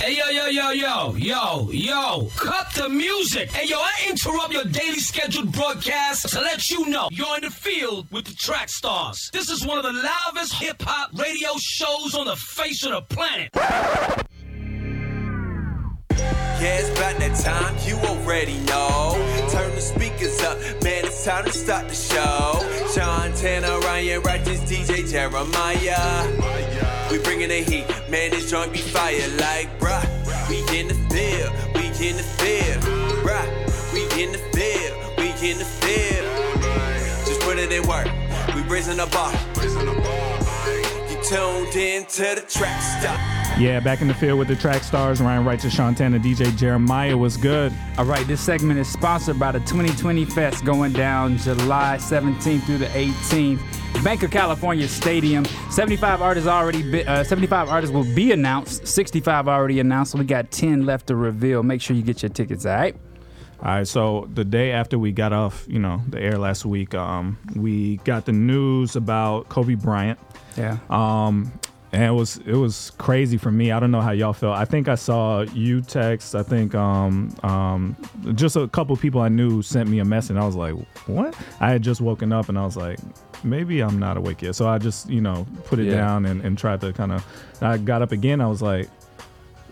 Hey, yo, cut the music. Hey, yo, I interrupt your daily scheduled broadcast to let you know you're in the field with the track stars. This is one of the loudest hip-hop radio shows on the face of the planet. Yeah, it's about that time, you already know. Turn the speakers up, man, it's time to start the show. Shaun Tanner, Ryan Rogers, DJ Jeremiah. We bringing the heat, man, this joint be fire like, bruh. We in the field, bruh. We in the field. Just put it in work, we raising the bar. You tuned in to the track stop. Yeah, back in the field with the track stars, Ryan Wright to Shantana, DJ Jeremiah was good. All right, this segment is sponsored by the 2020 Fest going down July 17th through the 18th. Bank of California Stadium. 75 artists will be announced, 65 already announced, so we got 10 left to reveal. Make sure you get your tickets, all right? All right, so the day after we got off, the air last week, we got the news about Kobe Bryant. Yeah. And it was crazy for me. I don't know how y'all felt. I think I saw you text. I think just a couple people I knew sent me a message. I was like, what? I had just woken up and I was like, maybe I'm not awake yet. So I just, put it down and tried to kind of, I got up again. I was like,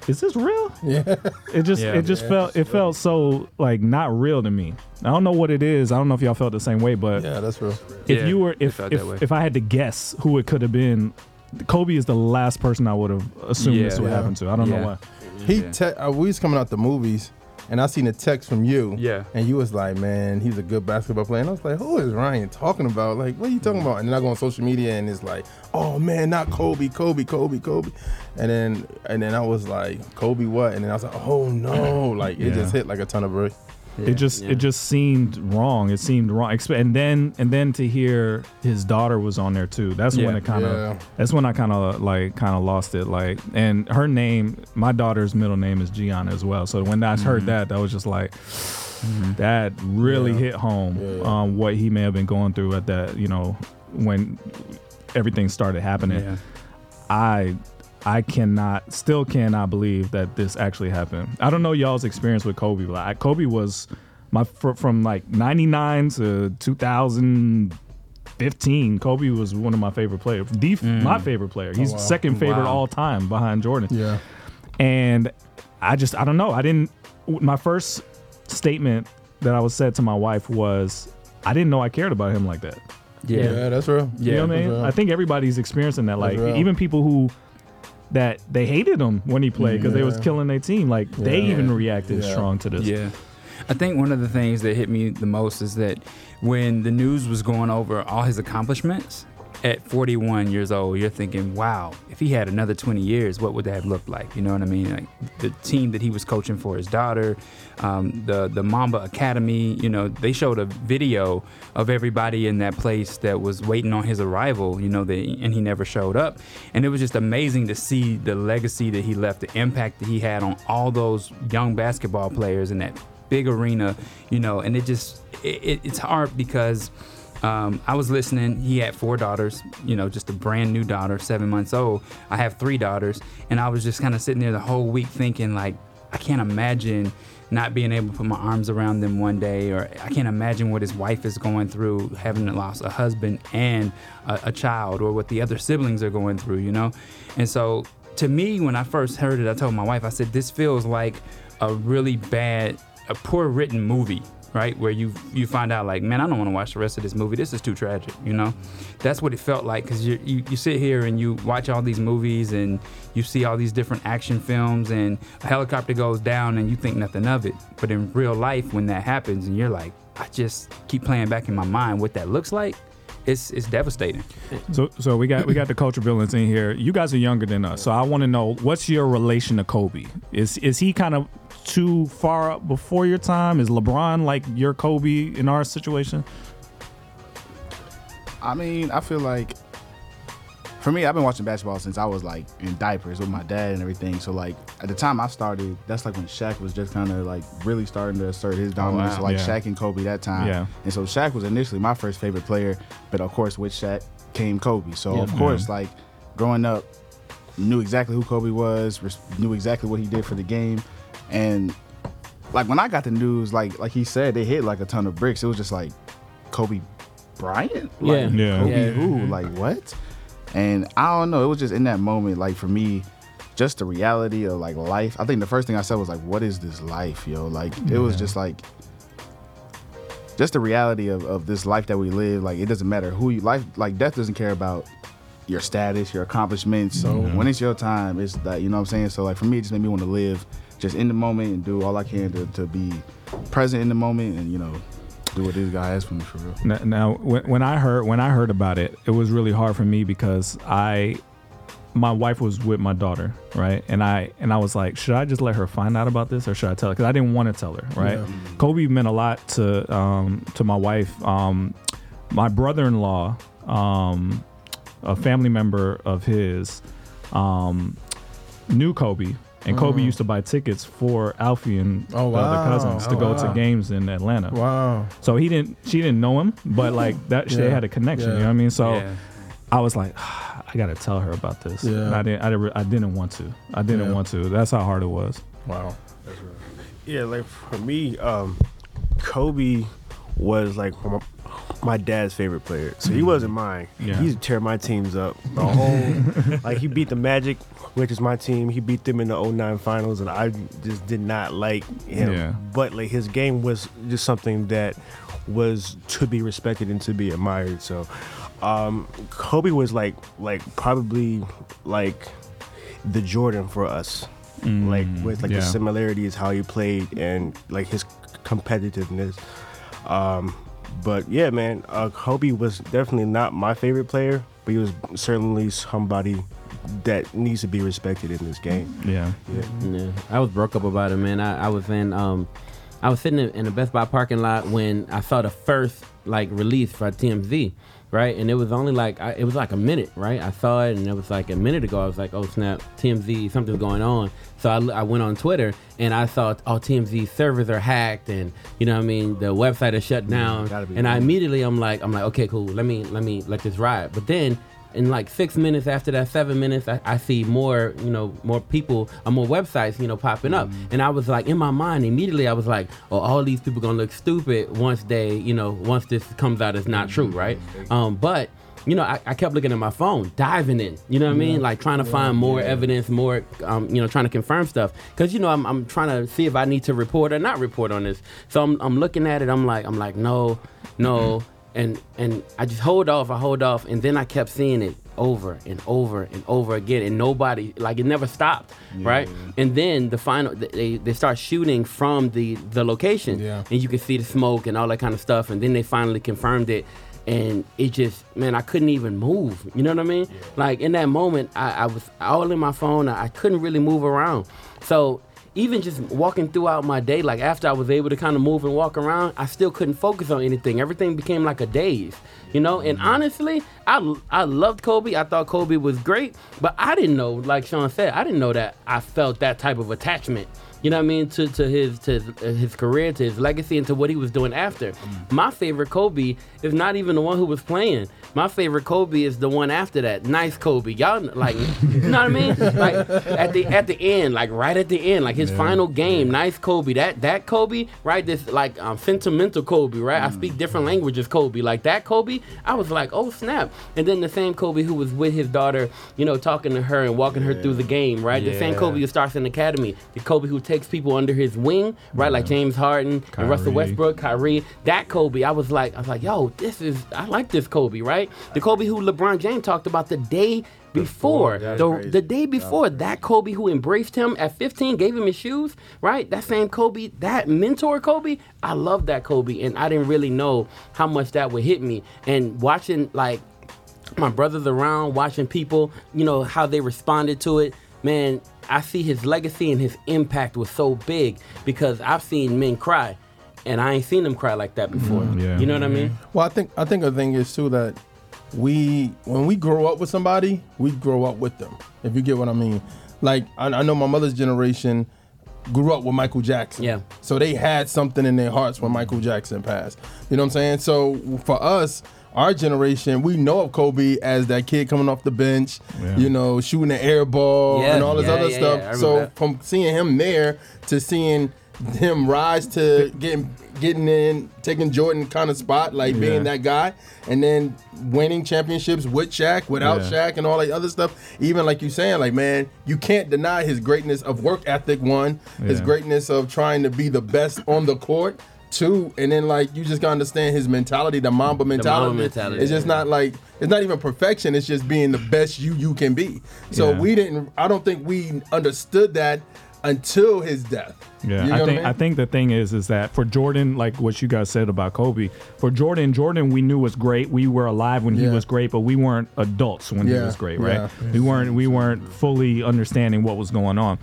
is this real? Yeah. It felt so like not real to me. I don't know what it is. I don't know if y'all felt the same way, but yeah, that's real. If I had to guess who it could have been, Kobe is the last person I would have assumed this would happen to. I don't know why. We was coming out the movies, and I seen a text from you. Yeah. And you was like, man, he's a good basketball player. And I was like, who is Ryan talking about? Like, what are you talking about? And then I go on social media, and it's like, oh, man, not Kobe. And then I was like, Kobe what? And then I was like, oh, no. Like, it just hit like a ton of bricks. Yeah, it just seemed wrong. It seemed wrong. And then to hear his daughter was on there too. That's when I kind of lost it. Like, and her name, my daughter's middle name is Gianna as well. So when I heard that was just like, that really hit home. Yeah. What he may have been going through at that, when everything started happening. Yeah. I still cannot believe that this actually happened. I don't know y'all's experience with Kobe. Like, Kobe was from like 99 to 2015. Kobe was one of my favorite players. My favorite player. He's second favorite all time behind Jordan. Yeah. And I don't know. My first statement that I was said to my wife was, I didn't know I cared about him like that. Yeah. Yeah, that's real. Yeah. You know what I mean? Real. I think everybody's experiencing that. Like, even people who, that they hated him when he played because they was killing their team. Like, they even reacted strong to this. Yeah. I think one of the things that hit me the most is that when the news was going over all his accomplishments at 41 years old, you're thinking, wow, if he had another 20 years, what would that have looked like? You know what I mean? Like, the team that he was coaching for his daughter, the Mamba Academy, they showed a video of everybody in that place that was waiting on his arrival, and he never showed up. And it was just amazing to see the legacy that he left, the impact that he had on all those young basketball players in that big arena, and it's hard because I was listening. He had 4 daughters, just a brand new daughter, 7 months old. I have 3 daughters, and I was just kind of sitting there the whole week thinking, like, I can't imagine not being able to put my arms around them one day, or I can't imagine what his wife is going through, having lost a husband and a child, or what the other siblings are going through, And so, to me, when I first heard it, I told my wife, I said, this feels like a really bad, a poor written movie. Right, where you find out, like, man, I don't want to watch the rest of this movie. This is too tragic, That's what it felt like, because you sit here and you watch all these movies and you see all these different action films and a helicopter goes down and you think nothing of it. But in real life, when that happens and you're like, I just keep playing back in my mind what that looks like. It's devastating. So we got the culture villains in here. You guys are younger than us, so I want to know, what's your relation to Kobe? Is he kind of too far up before your time? Is LeBron like your Kobe in our situation? I mean, I feel like, for me, I've been watching basketball since I was like in diapers with my dad and everything. So like at the time I started, that's like when Shaq was just kind of like really starting to assert his dominance. Oh, wow. So like Shaq and Kobe that time. Yeah. And so Shaq was initially my first favorite player, but of course with Shaq came Kobe. So of course, like growing up, knew exactly who Kobe was, knew exactly what he did for the game. And like when I got the news, like he said, they hit like a ton of bricks. It was just like, Kobe Bryant? Like, yeah. Kobe who? Like, what? And I don't know. It was just in that moment, like for me, just the reality of like life. I think the first thing I said was like, what is this life, yo? Like, it was just like, just the reality of this life that we live. Like, it doesn't matter who you, life, like death doesn't care about your status, your accomplishments. So when it's your time, it's that, you know what I'm saying? So like for me, it just made me want to live just in the moment and do all I can to be present in the moment and, you know, do what this guy has for me for real. Now, when I heard about it, it was really hard for me because my wife was with my daughter, right? And I was like, should I just let her find out about this or should I tell her? Because I didn't want to tell her, right? Yeah. Kobe meant a lot to my wife. My brother-in-law, a family member of his, knew Kobe. And Kobe used to buy tickets for Alfie and the cousins to go to games in Atlanta. Wow. So she didn't know him, but like that they had a connection, you know what I mean? So I was like, I got to tell her about this. Yeah. And I didn't want to. That's how hard it was. Wow. That's right. Yeah, like for me, Kobe was like my dad's favorite player. So he wasn't mine. Yeah. He used to tear my teams up. The whole like he beat the Magic, which is my team. He beat them in the 2009 finals, and I just did not like him. Yeah. But like his game was just something that was to be respected and to be admired. So Kobe was like probably like the Jordan for us. Like with like the similarities, how he played and like his competitiveness. But yeah, man, Kobe was definitely not my favorite player, but he was certainly somebody that needs to be respected in this game. Yeah. I was broke up about it, man. I was sitting in the Best Buy parking lot when I saw the first like release for TMZ, right? And it was only like it was like a minute, right? I saw it and it was like a minute ago. I was like, oh snap, TMZ, something's going on. So I went on Twitter and I saw, oh, TMZ servers are hacked and you know what I mean, the website is shut down. And I immediately I'm like, okay, cool, let me let this ride. But then in like 6 minutes after that, 7 minutes, I see more people or more websites, popping up. And I was like, in my mind immediately, I was like, oh, all these people gonna look stupid once this comes out, it's not true, right? But I kept looking at my phone, diving in, what I mean? Like trying to find more evidence, more, trying to confirm stuff. Cause I'm trying to see if I need to report or not report on this. So I'm looking at it, I'm like, no. And I just hold off, and then I kept seeing it over and over and over again, and nobody, like it never stopped, right? And then the final, they start shooting from the location, and you can see the smoke and all that kind of stuff, and then they finally confirmed it, and it just, man, I couldn't even move, you know what I mean? Yeah. Like in that moment, I was all in my phone, I couldn't really move around, so even just walking throughout my day, like after I was able to kind of move and walk around, I still couldn't focus on anything. Everything became like a daze, And honestly, I loved Kobe. I thought Kobe was great, but I didn't know, like Shaun said, I didn't know that I felt that type of attachment, to his career, to his legacy, and to what he was doing after. My favorite Kobe is not even the one who was playing. My favorite Kobe is the one after that. Nice Kobe. Y'all like, you know what I mean? Like at the end, like right at the end, like his final game, nice Kobe. That Kobe, right? This like sentimental Kobe, right? I speak different languages Kobe. Like that Kobe, I was like, oh snap. And then the same Kobe who was with his daughter, talking to her and walking her through the game, right? The same Kobe who starts in the academy. The Kobe who takes people under his wing, right? Like James Harden, Kyrie, and Russell Westbrook, Kyrie. That Kobe, I was like, yo, I like this Kobe, right? The Kobe who LeBron James talked about the day before. The day before, that Kobe who embraced him at 15, gave him his shoes, right? That same Kobe, that mentor Kobe, I love that Kobe. And I didn't really know how much that would hit me. And watching, like, my brothers around, watching people, how they responded to it, man, I see his legacy and his impact was so big because I've seen men cry. And I ain't seen them cry like that before. Yeah. You know what I mean? Well, I think the thing is too that when we grow up with somebody, we grow up with them. If you get what I mean, like I know my mother's generation grew up with Michael Jackson. Yeah. So they had something in their hearts when Michael Jackson passed. You know what I'm saying? So for us, our generation, we know of Kobe as that kid coming off the bench, you know, shooting the air ball and all this other stuff. So from seeing him there to seeing him rise to getting in, taking Jordan kind of spot, like being that guy, and then winning championships with Shaq, without Shaq, and all that other stuff. Even like you saying, like, man, you can't deny his greatness of work ethic, one, his greatness of trying to be the best on the court, two, and then like you just gotta understand his mentality, the Mamba mentality. It's just not like, it's not even perfection, it's just being the best you can be. So we didn't, I don't think we understood that until his death. You know I think the thing is that for Jordan, like what you guys said about Kobe, for Jordan we knew was great. We were alive when he was great, but we weren't adults when he was great, right? We weren't fully understanding what was going on.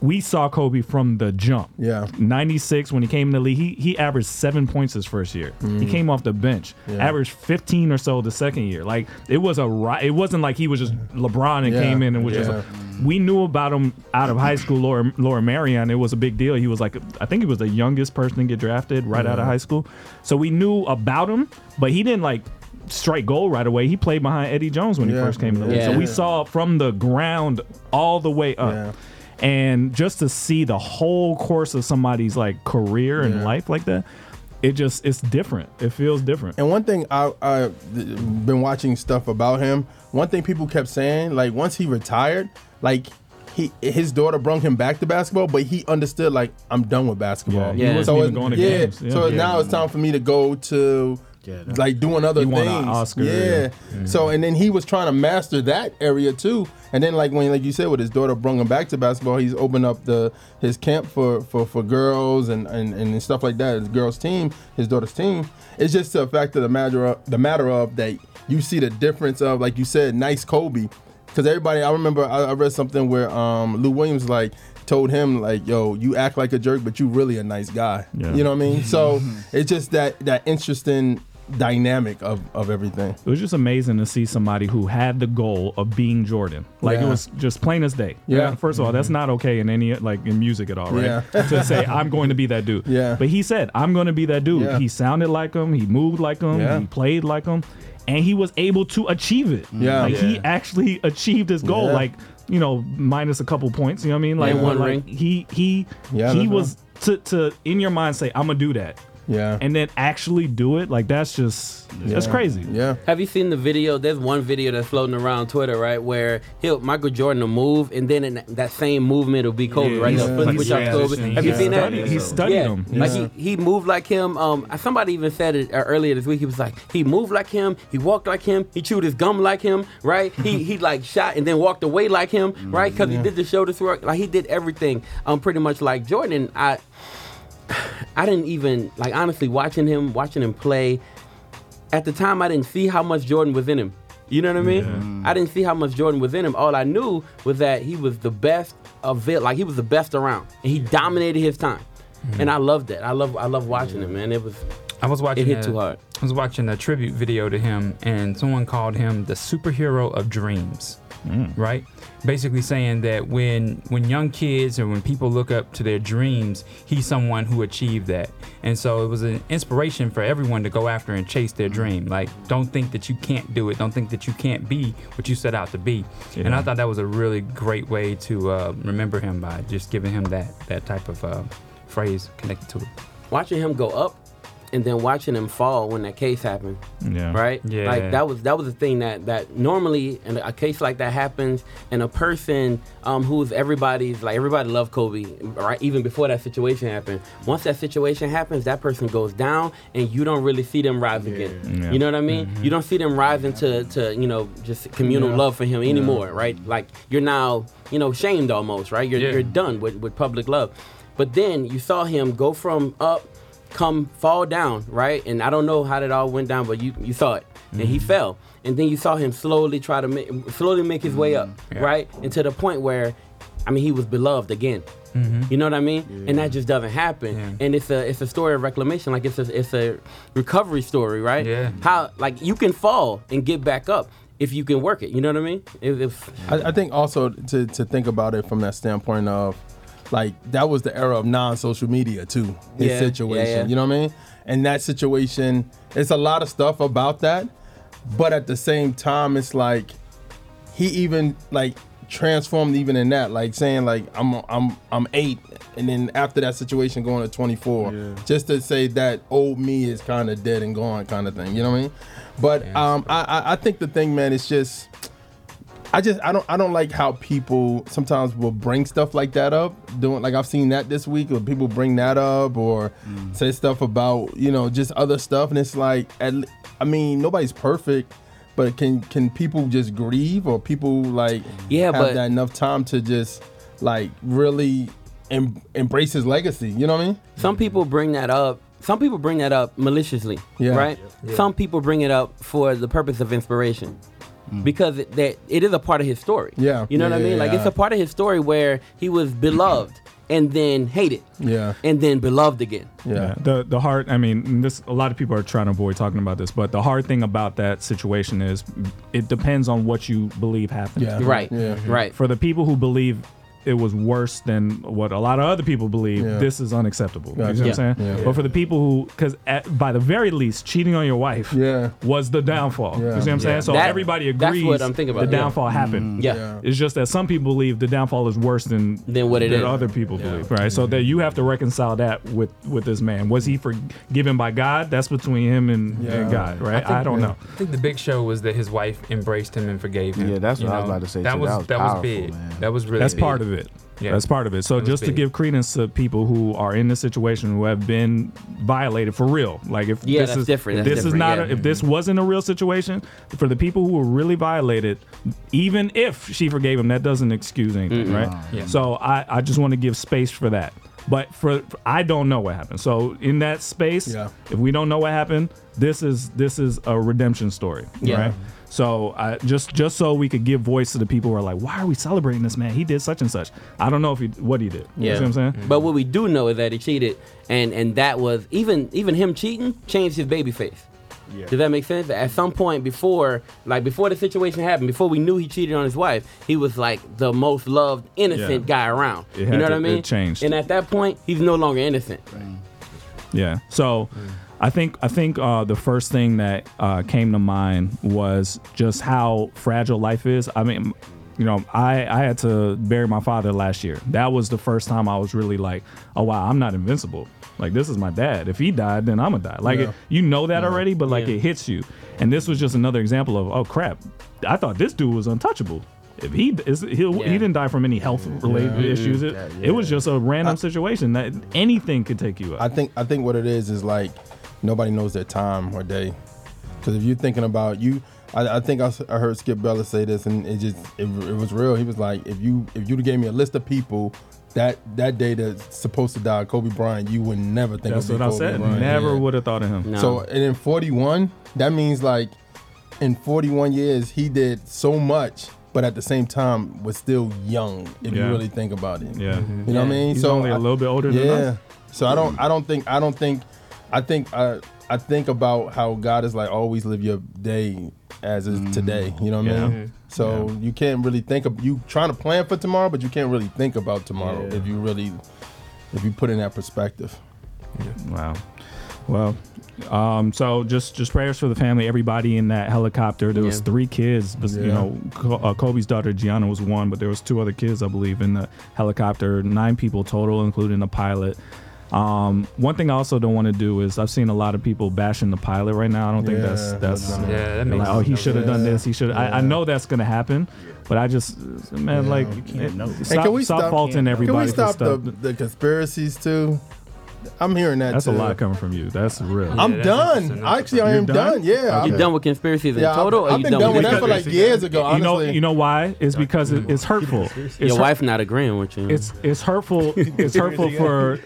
We saw Kobe from the jump. 96, when he came in the league, he averaged 7 points his first year. He came off the bench, averaged 15 or so the second year. Like, it wasn't like he was just LeBron and came in and was just like, we knew about him out of high school, Laura Marion. It was a big deal. He was like, I think he was the youngest person to get drafted right out of high school. So we knew about him, but he didn't like strike gold right away. He played behind Eddie Jones when he first came in the league. So we saw from the ground all the way up. And just to see the whole course of somebody's like career and life like that, it's different. It feels different. And one thing I've been watching stuff about him. One thing people kept saying, like once he retired, like his daughter brought him back to basketball, but he understood like I'm done with basketball. Yeah. He wasn't even going to games. So now it's time for me to go to like doing other things. Won an Oscar. So and then he was trying to master that area too. And then like when like you said, with his daughter brought him back to basketball, he's opened up his camp for girls and stuff like that. His girls team, his daughter's team. It's just a fact of the matter of that you see the difference of, like you said, nice Kobe. Because everybody, I remember I read something where Lou Williams like told him like, yo, you act like a jerk, but you really a nice guy. You know what I mean? So it's just that interesting dynamic of everything. It was just amazing to see somebody who had the goal of being Jordan. Like it was just plain as day. First of all, that's not okay in any like in music at all, right? To say I'm going to be that dude. But he said, I'm going to be that dude. He sounded like him, he moved like him, he played like him, and he was able to achieve it. He actually achieved his goal, like, you know, minus a couple points, you know what I mean? Like one ring. He was to in your mind say, I'm going to do that. And then actually do it, like that's just that's crazy. Have you seen the video? There's one video that's floating around Twitter, right, where Michael Jordan will move, and then in that same movement will be Kobe, right? Have you seen that? He studied him. Like he moved like him. Somebody even said it earlier this week. He was like, he moved like him, he walked like him, he chewed his gum like him, right? he like shot and then walked away like him, right? Because he did the shoulder throw. Like he did everything, pretty much like Jordan. I didn't even, like, honestly, watching him play, at the time I didn't see how much Jordan was in him. You know what I mean? Yeah. I didn't see how much Jordan was in him. All I knew was that he was the best of it. Like, he was the best around. And he dominated his time. Mm-hmm. And I loved that. I love watching him, man. It was... I was watching a tribute video to him, and someone called him the superhero of dreams, right? Basically saying that when young kids or when people look up to their dreams, he's someone who achieved that. And so it was an inspiration for everyone to go after and chase their dream. Like, don't think that you can't do it. Don't think that you can't be what you set out to be. Yeah. And I thought that was a really great way to remember him, by just giving him that type of phrase connected to it. Watching him go up, and then watching him fall when that case happened, right? Yeah. Like that was the thing that normally, and a case like that happens, and a person who's everybody loved Kobe, right? Even before that situation happened. Once that situation happens, that person goes down, and you don't really see them rise again. Yeah. You know what I mean? Mm-hmm. You don't see them rising to you know, just communal love for him anymore, right? Like you're now, you know, shamed almost, right? You're done with public love. But then you saw him go from up, come fall down, right? And I don't know how that all went down, but you saw it. And he fell, and then you saw him slowly try to make his way up, right? And to the point where, I mean, he was beloved again. Mm-hmm. You know what I mean? Yeah. And that just doesn't happen. Yeah. And it's a story of reclamation. Like it's a recovery story, right? Yeah. How, like, you can fall and get back up if you can work it. You know what I mean? I think also to think about it from that standpoint of, like, that was the era of non-social media, too, his situation. You know what I mean? And that situation, it's a lot of stuff about that. But at the same time, it's like he even like transformed even in that, like saying like I'm 8, and then after that situation going to 24, yeah. Just to say that old me is kind of dead and gone kind of thing, you know what I mean? But I think the thing, man, it's just I don't like how people sometimes will bring stuff like that up. Doing like I've seen that this week, or people bring that up or say stuff about, you know, just other stuff, and it's like I mean, nobody's perfect. But can people just grieve, or people like that enough time to just like really embrace his legacy? You know what I mean? Some people bring that up. Some people bring that up maliciously, right? Yeah. Some people bring it up for the purpose of inspiration, because it is a part of his story. Yeah, you know what I mean? Yeah. Like it's a part of his story where he was beloved. And then hated. Yeah. And then beloved again. Yeah. The hard, I mean, this, a lot of people are trying to avoid talking about this, but the hard thing about that situation is it depends on what you believe happened. Yeah. Right. Yeah. Right. For the people who believe it was worse than what a lot of other people believe, this is unacceptable. Gotcha. You know what I'm saying? Yeah. But for the people who, because by the very least, cheating on your wife was the downfall. Yeah. You know what I'm saying? So that, everybody agrees that's what I'm thinking about. The downfall happened. Yeah. It's just that some people believe the downfall is worse than what it is. Other people believe, right? So that you have to reconcile that with this man. Was he forgiven by God? That's between him and God, right? I don't know. I think the big show was that his wife embraced him and forgave him. Yeah, that's what I was about to say. That was big. Man. That was really big. Part of it. Yeah. That's part of it. So just to give credence to people who are in this situation, who have been violated for real. Like if this is different. If this wasn't a real situation, for the people who were really violated, even if she forgave him, that doesn't excuse anything, right? Yeah. So I just want to give space for that. But for I don't know what happened. So in that space, if we don't know what happened, this is a redemption story, right? So just so we could give voice to the people who are like, why are we celebrating this man? He did such and such. I don't know what he did. Yeah. You know what I'm saying? But what we do know is that he cheated, and that was even him cheating changed his baby face. Yeah. Does that make sense? At some point before the situation happened, before we knew he cheated on his wife, he was like the most loved, innocent guy around. You know what I mean? It changed. And at that point, he's no longer innocent. Right. Yeah. So. I think the first thing that came to mind was just how fragile life is. I mean, you know, I had to bury my father last year. That was the first time I was really like, oh, wow, I'm not invincible. Like, this is my dad. If he died, then I'm going to die. Like, you know that already, but like it hits you. And this was just another example of, oh, crap, I thought this dude was untouchable. If he didn't die from any health related issues. It was just a random situation that anything could take you up. I think what it is like, nobody knows their time or day, because if you're thinking about I heard Skip Bayless say this, and it was real. He was like, if you gave me a list of people that day that's supposed to die, Kobe Bryant, you would never think. That's what I said. Bryant. Never would have thought of him. No. So and in 41, that means like in 41 years he did so much, but at the same time was still young. If you really think about it, you know what I mean. He's only a little bit older than us. So I don't think. I think about how God is like, always live your day as is today. You know what I mean? So you can't really think of, you trying to plan for tomorrow, but you can't really think about tomorrow if you put in that perspective. Yeah. Wow. Well, so just prayers for the family, everybody in that helicopter. There was 3 kids, you know, Kobe's daughter Gianna was one, but there was 2 other kids, I believe, in the helicopter, 9 people total, including the pilot. One thing I also don't want to do is I've seen a lot of people bashing the pilot right now. I don't think that's that makes sense. Oh, he should have done this. He should. Yeah. I know that's gonna happen, but I just you can't know. Stop faulting everybody. Can we stop the conspiracies too? I'm hearing that. That's too. A lot coming from you. That's real. I'm done. Actually, I am done. Yeah, okay. You done with conspiracies in total? I've been done with that for like years ago. Honestly, you know why? It's because it's hurtful. Your wife not agreeing with you. It's hurtful. It's hurtful for.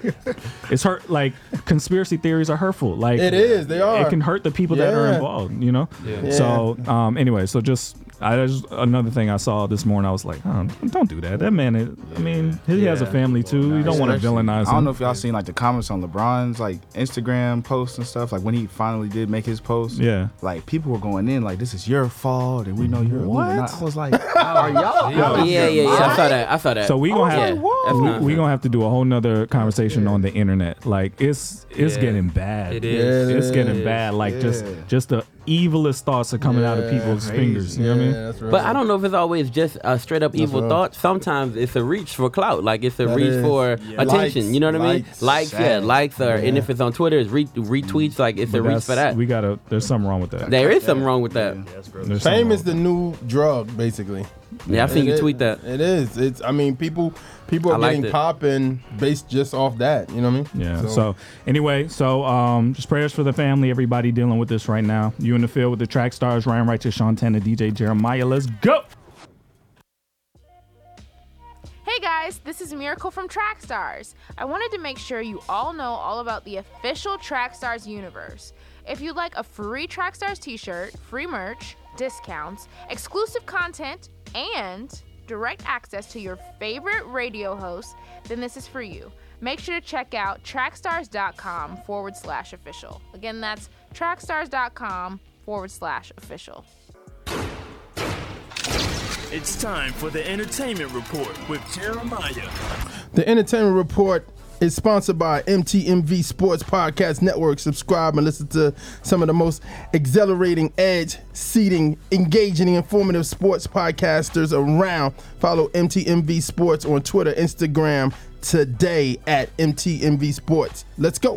It's hurt. Like conspiracy theories are hurtful. Like it is. They are. It can hurt the people that are involved. You know. Yeah. So anyway, so just. Another thing I saw this morning, I was like, oh, don't do that. That man, he has a family too. You don't want to villainize him. I don't know if y'all seen like the comments on LeBron's like Instagram posts and stuff. Like when he finally did make his post, like people were going in like, this is your fault, and we know you're a loser. I was like, are y'all? Yeah, I saw that. So we gonna have We're gonna have to do a whole nother conversation on the internet. Like it's getting bad. It is. It's getting bad. Like just the evilest thoughts are coming out of people's fingers. You know what I mean? That's right. But I don't know if it's always just straight up evil thoughts. Sometimes it's a reach for clout. Like it's a reach for attention. Likes, you know what I mean? Likes, and if it's on Twitter, it's retweets. Like it's a reach for that. There's something wrong with that. There is something wrong with that. Yeah, fame is the new drug, basically. Yeah, I've seen you tweet that. It is. It's. I mean, people are getting popping based just off that. You know what I mean? Yeah. So anyway, just prayers for the family, everybody dealing with this right now. You in the field with the track stars, Ryan Wright, Shaun Tanner, DJ Jeremiah. Let's go. Hey guys, this is Miracle from Track Stars. I wanted to make sure you all know all about the official Track Stars universe. If you'd like a free Track Stars t-shirt, free merch, discounts, exclusive content, and direct access to your favorite radio host, then this is for you. Make sure to check out trackstars.com/official. Again, that's trackstars.com/official. It's time for the Entertainment Report with Jeremiah. The Entertainment Report is sponsored by MTMV Sports Podcast Network. Subscribe and listen to some of the most exhilarating, edge-seating, engaging, and informative sports podcasters around. Follow MTMV Sports on Twitter, Instagram today at MTMV Sports. Let's go.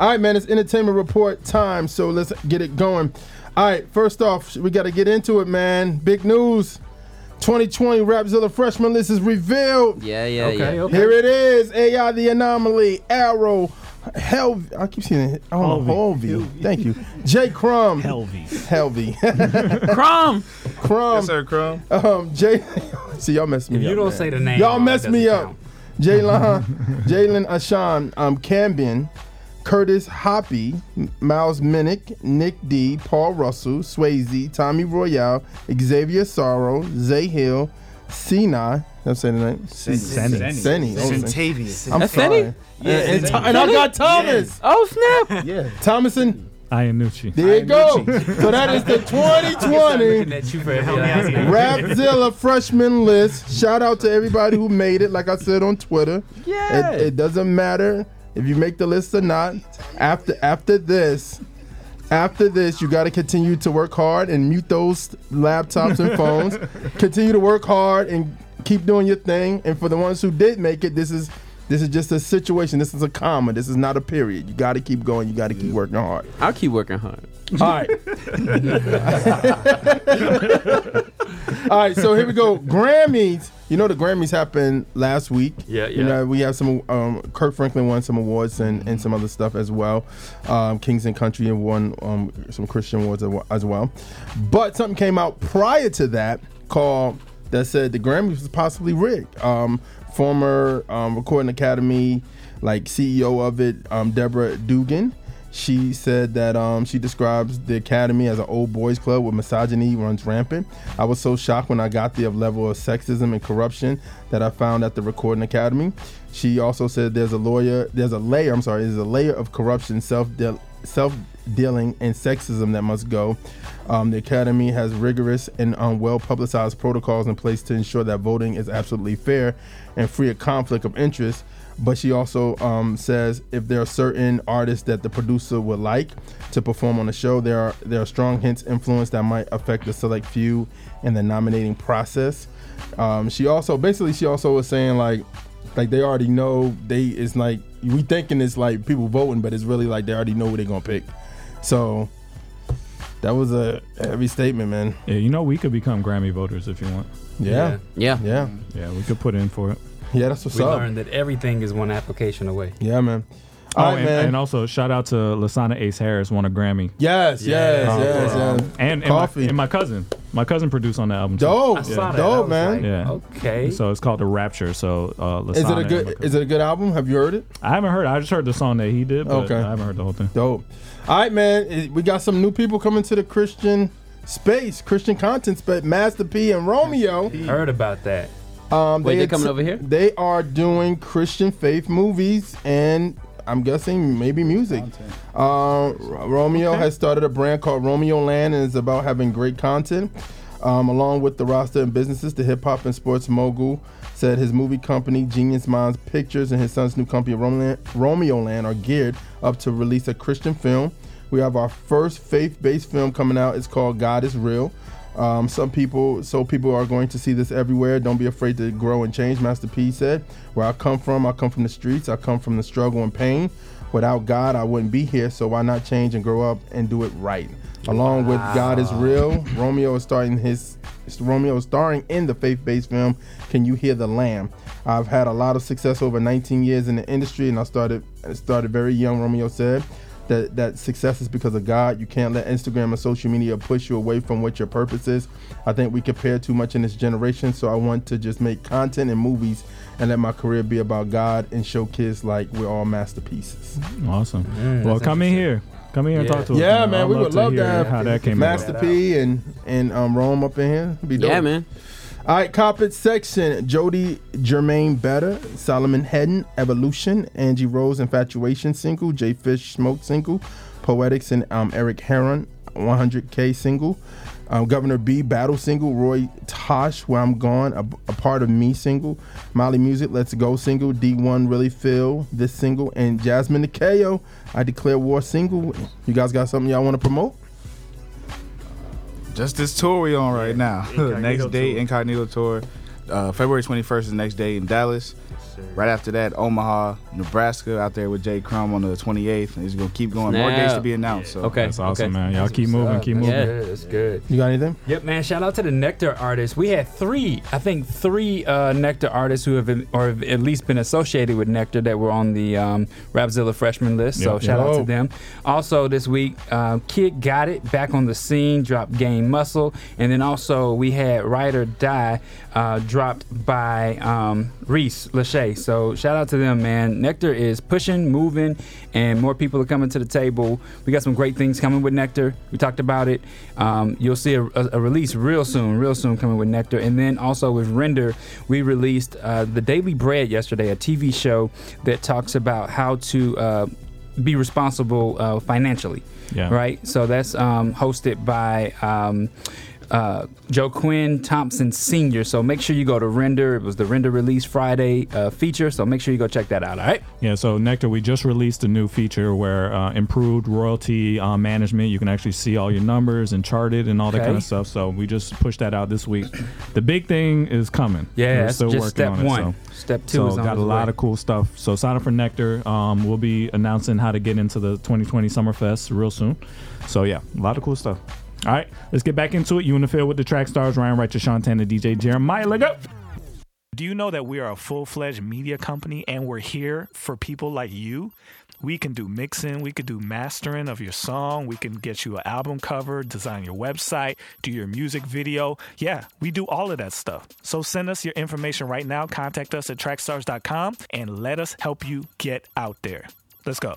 All right, man, it's Entertainment Report time, so let's get it going. All right, first off, we got to get into it, man. Big news. 2020 Rapzilla freshman list is revealed. Okay. Here it is. AI the Anomaly, Arrow, Helvey. I keep seeing it. Oh, Helvey. Thank you. J. Crumb. Helvey. Crumb. Yes, sir, Crumb. See, y'all messed me up. You don't say the name. Y'all messed me up. Jalen Ashan, Cambion, Curtis Hoppy, Miles Minnick, Nick D, Paul Russell, Swayze, Tommy Royale, Xavier Sorrow, Zay Hill, Senai. I'm saying the name. Sentavious. I'm sorry. And I got Thomas. Yes. Oh, snap. Yeah. Thomason. Iannucci. There you go. So that is the 2020 Rapzilla freshman list. Shout out to everybody who made it, like I said on Twitter. Yeah. It doesn't matter if you make the list or not. After this, you got to continue to work hard and mute those laptops and phones. Continue to work hard and keep doing your thing. And for the ones who did make it, this is just a situation. This is a comma. This is not a period. You got to keep going. You got to keep working hard. I'll keep working hard. All right. All right, so here we go. Grammys. You know, the Grammys happened last week. Yeah. You know, we have some, Kirk Franklin won some awards and some other stuff as well. Kings and Country won some Christian awards as well. But something came out prior to that that said the Grammys was possibly rigged. Former Recording Academy, like CEO of it, Deborah Dugan. She said that she describes the Academy as an old boys club where misogyny runs rampant. I was so shocked when I got the level of sexism and corruption that I found at the Recording Academy. She also said there's a layer of corruption, self-dealing, and sexism that must go. The Academy has rigorous and well-publicized protocols in place to ensure that voting is absolutely fair and free of conflict of interest. But she also says if there are certain artists that the producer would like to perform on the show, there are strong hints influence that might affect the select few in the nominating process. She also was saying like they already know it's like we thinking it's like people voting, but it's really like they already know who they're gonna pick. So that was a heavy statement, man. Yeah, you know we could become Grammy voters if you want. Yeah, we could put in for it. Yeah, that's what's up. We learned that everything is one application away. Yeah, man. All right, man. And also, shout out to Lasana Ace Harris, won a Grammy. Yes. And Coffee. And my cousin. My cousin produced on the album, too. Dope, man. Like, yeah. Okay. So it's called The Rapture. So Lasana. Is it a good album? Have you heard it? I haven't heard it. I just heard the song that he did, but I haven't heard the whole thing. Dope. All right, man. We got some new people coming to the Christian space, Christian content space, Master P and Romeo. Heard about that. Wait, they're coming over here? They are doing Christian faith movies and I'm guessing maybe music. Romeo has started a brand called Romeo Land and is about having great content. Along with the roster and businesses, the hip hop and sports mogul said his movie company, Genius Minds Pictures, and his son's new company, Romeoland, are geared up to release a Christian film. We have our first faith-based film coming out. It's called God is Real. People are going to see this everywhere. Don't be afraid to grow and change. Master P said, where I come from the streets. I come from the struggle and pain. Without God, I wouldn't be here. So why not change and grow up and do it right? Along with God is Real, Romeo is starring in the faith-based film, Can You Hear the Lamb? I've had a lot of success over 19 years in the industry, and I started very young, Romeo said. That success is because of God. You can't let Instagram and social media push you away from what your purpose is. I think we compare too much in this generation, so I want to just make content and movies and let my career be about God and show kids like we're all masterpieces. Awesome. Yeah, well, come in here and talk to us. Yeah, man, we would love to have how that came Master P and Rome up in here. Be dope. Yeah, man. All right, Carpet Section, Jody Jermaine Better, Solomon Hedden, Evolution, Angie Rose, Infatuation single, Jay Fish, Smoke single, Poetics and Eric Heron, 100K single, Governor B, Battle single, Roy Tosh, Where I'm Gone, a Part of Me single, Molly Music, Let's Go single, D1 Really Feel, this single, and Jasmine Nikeo, I Declare War single. You guys got something y'all want to promote? Just this tour we on right now. Next day, Incognito tour. February 21st is the next day in Dallas. Right after that, Omaha, Nebraska, out there with Jay Crumb on the 28th. And it's going to keep going. More days to be announced. So. Okay. That's awesome, man. Y'all keep moving, Yeah, that's good. You got anything? Yep, man. Shout out to the Nectar artists. We had three Nectar artists who have been, or have at least been associated with Nectar, that were on the Rapzilla freshman list. Yep. So shout out to them. Also this week, Kid Got It back on the scene, dropped Game Muscle. And then also we had Ride or Die dropped by Reese Lachey. So shout out to them, man. Nectar is pushing, moving, and more people are coming to the table. We got some great things coming with Nectar. We talked about it. You'll see a release real soon coming with Nectar. And then also with Render, we released The Daily Bread yesterday, a TV show that talks about how to be responsible financially. Yeah. Right? So that's hosted by... Joe Quinn Thompson Senior. So make sure you go to Render. It was the Render Release Friday feature. So make sure you go check that out. All right. Yeah. So Nectar, we just released a new feature where improved royalty management. You can actually see all your numbers and chart it and all that kind of stuff. So we just pushed that out this week. The big thing is coming. Yeah. We're still just working on it. So. Step two is on. So got a lot of cool stuff. So sign up for Nectar. We'll be announcing how to get into the 2020 Summerfest real soon. So yeah, a lot of cool stuff. All right, let's get back into it. You in the field with the track stars, Ryan Wright, Shaun Tanner, DJ Jeremiah. Look up. Do you know that we are a full-fledged media company and we're here for people like you? We can do mixing. We could do mastering of your song. We can get you an album cover, design your website, do your music video. Yeah, we do all of that stuff. So send us your information right now. Contact us at trackstars.com and let us help you get out there. Let's go.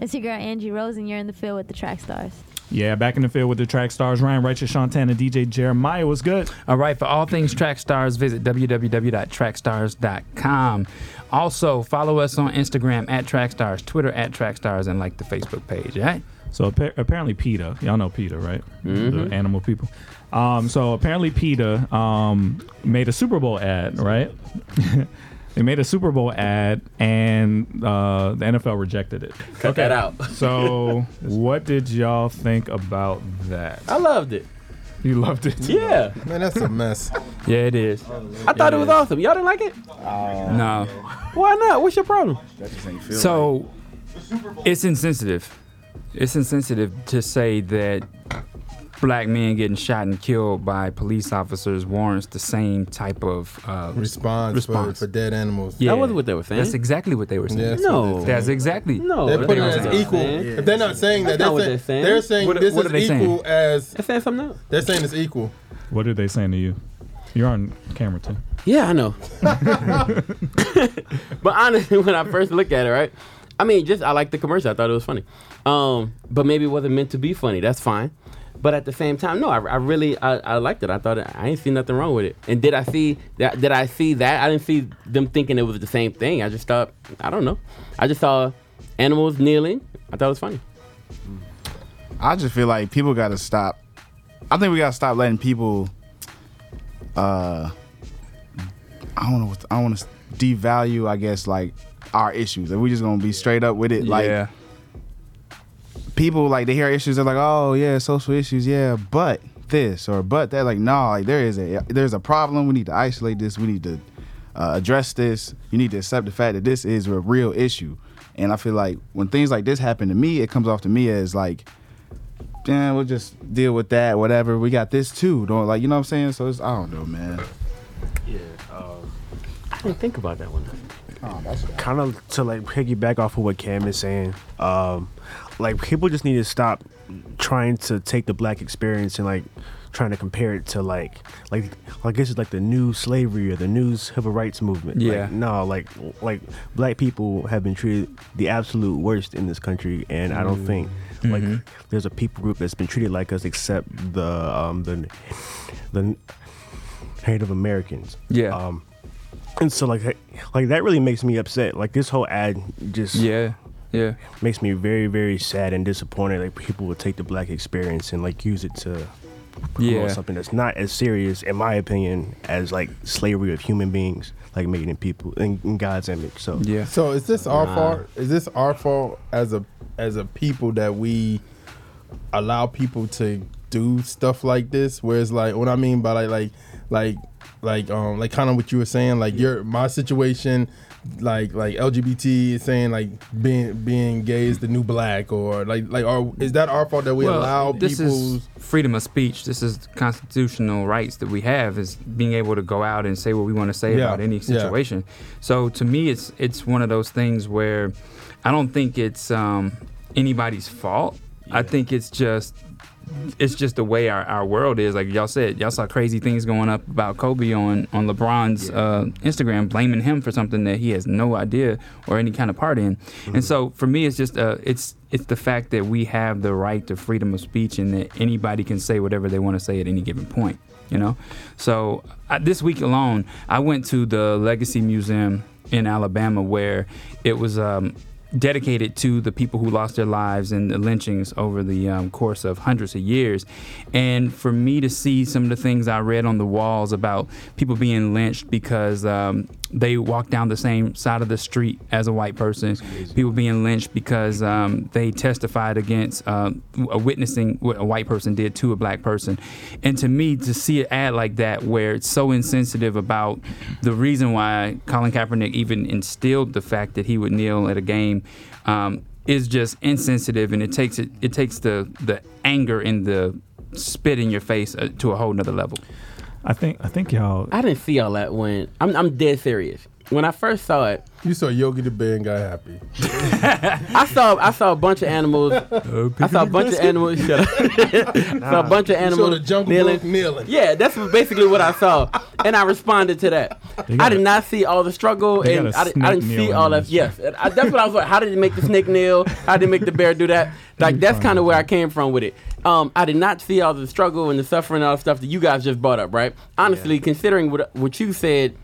It's your girl, Angie Rose, and you're in the field with the track stars. Yeah, back in the field with the track stars. Ryan Wright, Shaun Tanner, DJ Jeremiah. What's good? All right, for all things track stars, visit www.trackstars.com. Also, follow us on Instagram at trackstars, Twitter at trackstars, and like the Facebook page, right? So apparently PETA, y'all know PETA, right? Mm-hmm. The animal people. So apparently PETA made a Super Bowl ad, right? They made a Super Bowl ad, and the NFL rejected it. Cut that out. So what did y'all think about that? I loved it. You loved it? Yeah. Man, that's a mess. Yeah, it is. I thought it was awesome. Y'all didn't like it? No. Why not? What's your problem? That just ain't feel so right. It's insensitive. It's insensitive to say that black men getting shot and killed by police officers warrants the same type of response. For dead animals. Yeah. That wasn't what they were saying. That's exactly what they were saying. No, that's exactly. They're putting it as equal. If they're not saying that, they're saying this is equal. They're saying something else. They're saying it's equal. What are they saying to you? You're on camera too. Yeah, I know. But honestly, when I first look at it, right? I mean, I liked the commercial. I thought it was funny. But maybe it wasn't meant to be funny. That's fine. But at the same time, no, I really liked it. I thought I ain't see nothing wrong with it. And did I see that? I didn't see them thinking it was the same thing. I just thought, I don't know. I just saw animals kneeling. I thought it was funny. I just feel like people got to stop. I think we got to stop letting people I don't want to devalue, I guess, like our issues. If we just gonna be straight up with it, like people, like they hear issues, they're like, oh yeah, social issues, yeah, but this or but that. Like, no, like there's a problem. We need to isolate this. We need to address this. You need to accept the fact that this is a real issue. And I feel like when things like this happen to me, it comes off to me as like, damn, we'll just deal with that, whatever. We got this too. Don't, like, you know what I'm saying? So it's, I don't know, man. Yeah. I didn't think about that one. Oh, that's kind of to like piggyback off of what Cam is saying. Like people just need to stop trying to take the black experience and like trying to compare it to like this is like the new slavery or the new civil rights movement. Yeah. Like, no, like black people have been treated the absolute worst in this country, and I don't think like there's a people group that's been treated like us except the Native Americans. Yeah. And so like that really makes me upset. Like this whole ad just makes me very, very sad and disappointed. Like people will take the black experience and like use it to promote something that's not as serious, in my opinion, as like slavery of human beings, like making people in God's image. So So is this our fault? Is this our fault as a people that we allow people to do stuff like this? Whereas like what I mean by like kind of what you were saying, like my situation, like LGBT is saying like being gay is the new black, or is that our fault that we allow people? This is freedom of speech. This is constitutional rights that we have, is being able to go out and say what we want to say about any situation. So to me, it's one of those things where I don't think it's anybody's fault. I think it's just the way our world is. Like y'all said, y'all saw crazy things going up about Kobe on LeBron's Instagram, blaming him for something that he has no idea or any kind of part in. And so for me, it's just it's the fact that we have the right to freedom of speech and that anybody can say whatever they want to say at any given point, you know? So this week alone, I went to the Legacy Museum in Alabama, where it was dedicated to the people who lost their lives in the lynchings over the course of hundreds of years. And for me to see some of the things I read on the walls about people being lynched because they walked down the same side of the street as a white person, people being lynched because they testified against witnessing what a white person did to a black person. And to me, to see an ad like that where it's so insensitive about the reason why Colin Kaepernick even instilled the fact that he would kneel at a game is just insensitive, and it takes the anger and the spit in your face to a whole nother level. I think y'all. I didn't see all that when I'm dead serious. When I first saw it, you saw Yogi the Bear and got happy. I saw a bunch of animals. I saw a bunch of animals. Shut up. Saw a bunch of animals. You saw the jungle kneeling. Yeah, that's basically what I saw, and I responded to that. I did not see all the struggle, and I didn't see all that. Yes, that's what I was like. How did it make the snake kneel? How did it make the bear do that? Like that's kind of where I came from with it. I did not see all the struggle and the suffering and all the stuff that you guys just brought up, right? Honestly, considering what you said,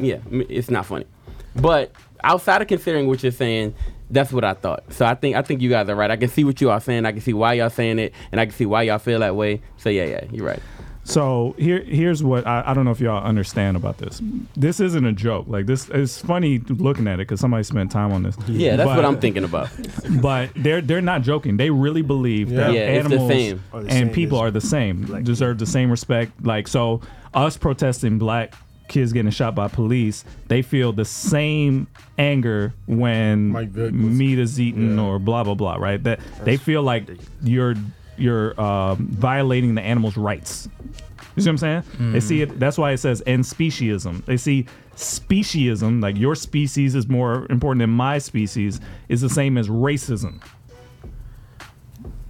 yeah, it's not funny. But outside of considering what you're saying, that's what I thought. So I think you guys are right. I can see what you are saying. I can see why y'all saying it, and I can see why y'all feel that way. So yeah, you're right. So here's what I don't know if y'all understand about this. This isn't a joke. Like this, it's funny looking at it because somebody spent time on this. Yeah, that's what I'm thinking about. But they're not joking. They really believe that animals and people are the same, like, deserve the same respect. Like so, us protesting black kids getting shot by police, they feel the same anger when meat is eaten or blah blah blah. Right? That's they feel like you're violating the animal's rights. You see what I'm saying? They see it. That's why it says end speciesism. They see speciesism, like your species is more important than my species, is the same as racism.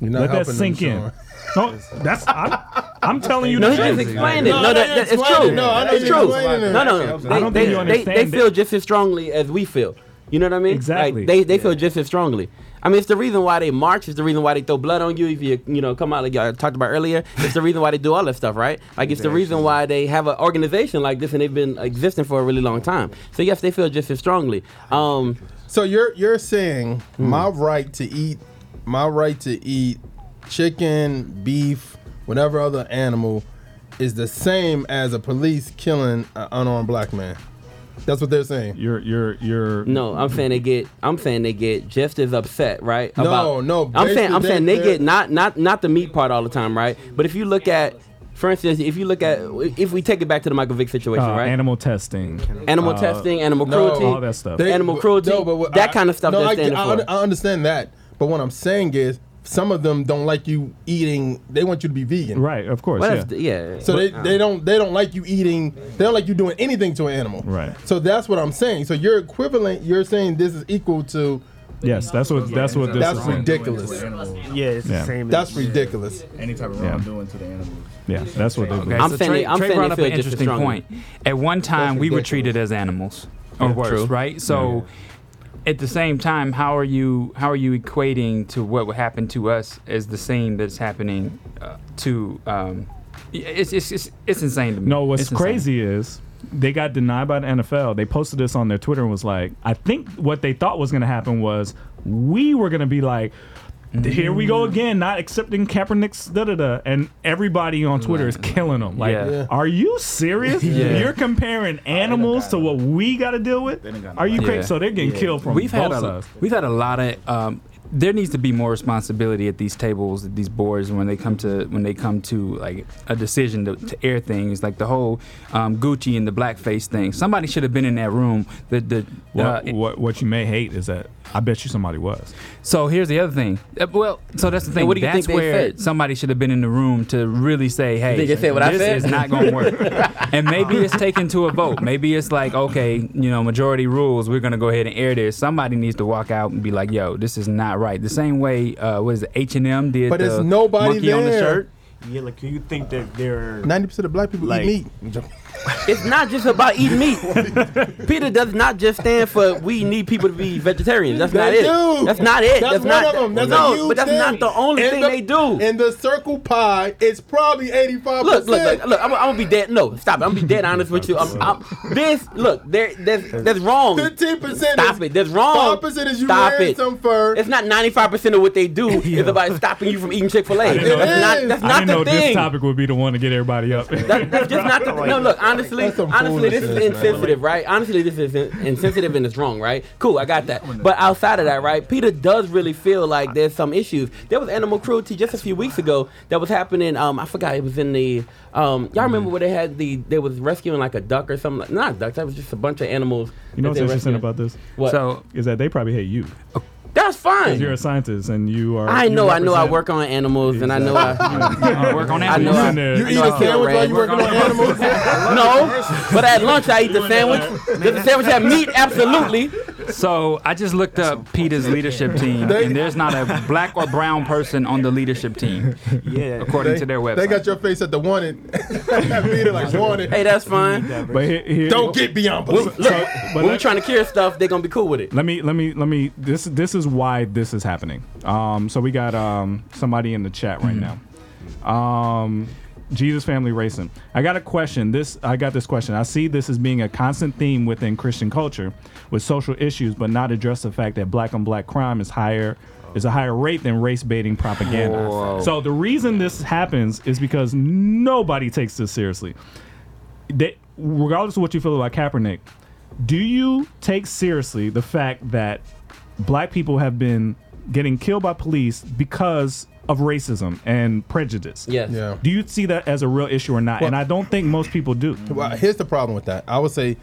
You're not helping that sink in. Sure. No, that's I'm telling you. No, he just explained it. No, it's true. No, I know it's true. No. I don't think you understand. They feel just as strongly as we feel. You know what I mean? Exactly. Like, they feel just as strongly. I mean, it's the reason why they march. It's the reason why they throw blood on you if you know come out like y'all talked about earlier. It's the reason why they do all that stuff, right? Like it's the reason why they have an organization like this and they've been existing for a really long time. So yes, they feel just as strongly. So you're saying my right to eat chicken, beef, whatever other animal is the same as a police killing an unarmed black man. That's what they're saying. You're. No, I'm saying they get just as upset, right? I'm saying they get not the meat part all the time, right? But if you look at, for instance, if we take it back to the Michael Vick situation, right? Animal testing, animal cruelty, all that stuff. That kind of stuff. I understand that, but what I'm saying is, some of them don't like you eating. They want you to be vegan, right? Of course, So they don't like you eating. They don't like you doing anything to an animal, right? So that's what I'm saying. So you're equivalent. You're saying this is equal to. Yes, that's what this is. That's ridiculous. Yeah, it's the same. That's ridiculous. Any type of wrongdoing to the animals. Yeah, that's what they do. I'm saying. I'm saying. Trey brought up an interesting point. At one time, we were treated as animals, or worse, right? So. At the same time, how are you equating to what would happen to us as the same that's happening to? It's insane to me. No, what's crazy is they got denied by the NFL. They posted this on their Twitter and was like, I think what they thought was going to happen was we were going to be like, here we go again, not accepting Kaepernick's da-da-da. And everybody on Twitter is killing them. Like, are you serious? You're comparing animals to what we got to deal with? Are you crazy? So they're getting killed from both sides. We've had a lot of... there needs to be more responsibility at these tables, at these boards, when they come to like a decision to air things, like the whole Gucci and the blackface thing. Somebody should have been in that room. What you may hate is that I bet you somebody was. So here's the other thing. So that's the thing. What do you that's think where said? Somebody should have been in the room to really say, hey, this is not going to work. And maybe it's taken to a vote. Maybe it's like, okay, majority rules. We're going to go ahead and air this. Somebody needs to walk out and be like, yo, this is not right. The same way, H&M did. But there's nobody monkey there. On the shirt. Yeah, like you think that there are 90% of black people eat meat. It's not just about eating meat. PETA does not just stand for we need people to be vegetarians. That's not it. That's not one of them. That's not the only thing they do. And the circle pie is probably 85%. Look. I'm gonna be dead. No, stop it. I'm gonna be dead honest with you. That's wrong. 15%. Stop it. That's wrong. 5% is you wearing some fur. It's not 95% of what they do is about stopping you from eating Chick-fil-A. That's not the thing. This topic would be the one to get everybody up. That's just not the thing. No, look. Honestly, this is insensitive, right? Honestly, this is insensitive and it's wrong, right? Cool, I got that. But outside of that, right, PETA does really feel like there's some issues. There was animal cruelty just a few weeks ago that was happening. I forgot it was in the. Y'all remember where they was rescuing like a duck or something? Not a duck. That was just a bunch of animals. You know what's interesting about this? What? So is that they probably hate you. Okay. That's fine. Because you're a scientist and you are. I know. I work on animals, and I know I work on animals. You eat a sandwich while you working on animals? No, but at lunch I eat the sandwich. Does the sandwich have meat? Absolutely. So I just looked up PETA's leadership team, and there's not a black or brown person on the leadership team. Yeah, according to their website. They got your face at the wanted. PETA like wanted. Hey, that's fine. But here, don't get beyond belief. Look, when we're trying to cure stuff, they're gonna be cool with it. Let me. This is why this is happening. So we got somebody in the chat right now. Jesus Family Racing. I got this question. I see this as being a constant theme within Christian culture with social issues, but not address the fact that black on black crime is a higher rate than race baiting propaganda. Whoa. So the reason this happens is because nobody takes this seriously. Regardless of what you feel about Kaepernick, do you take seriously the fact that black people have been getting killed by police because of racism and prejudice? Yes. Yeah. Do you see that as a real issue or not? Well, and I don't think most people do. Well, here's the problem with that. I would say,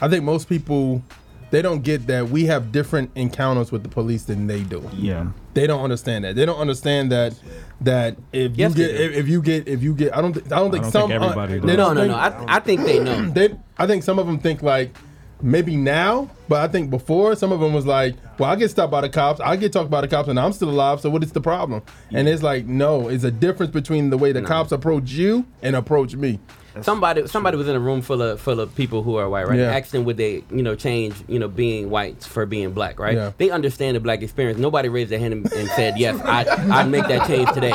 I think most people, they don't get that we have different encounters with the police than they do. Yeah. They don't understand that. They don't understand that if you get I don't think everybody does. No. I think they know. I think some of them think like, maybe now, but I think before, some of them was like, well, I get stopped by the cops, I get talked by the cops, and I'm still alive, so what is the problem? And it's like, no, it's a difference between the way the cops approach you and approach me. Somebody was in a room full of people who are white, right? Yeah. Asking would they, change, being white for being black, right? Yeah. They understand the black experience. Nobody raised their hand and said, yes, I'd make that change today.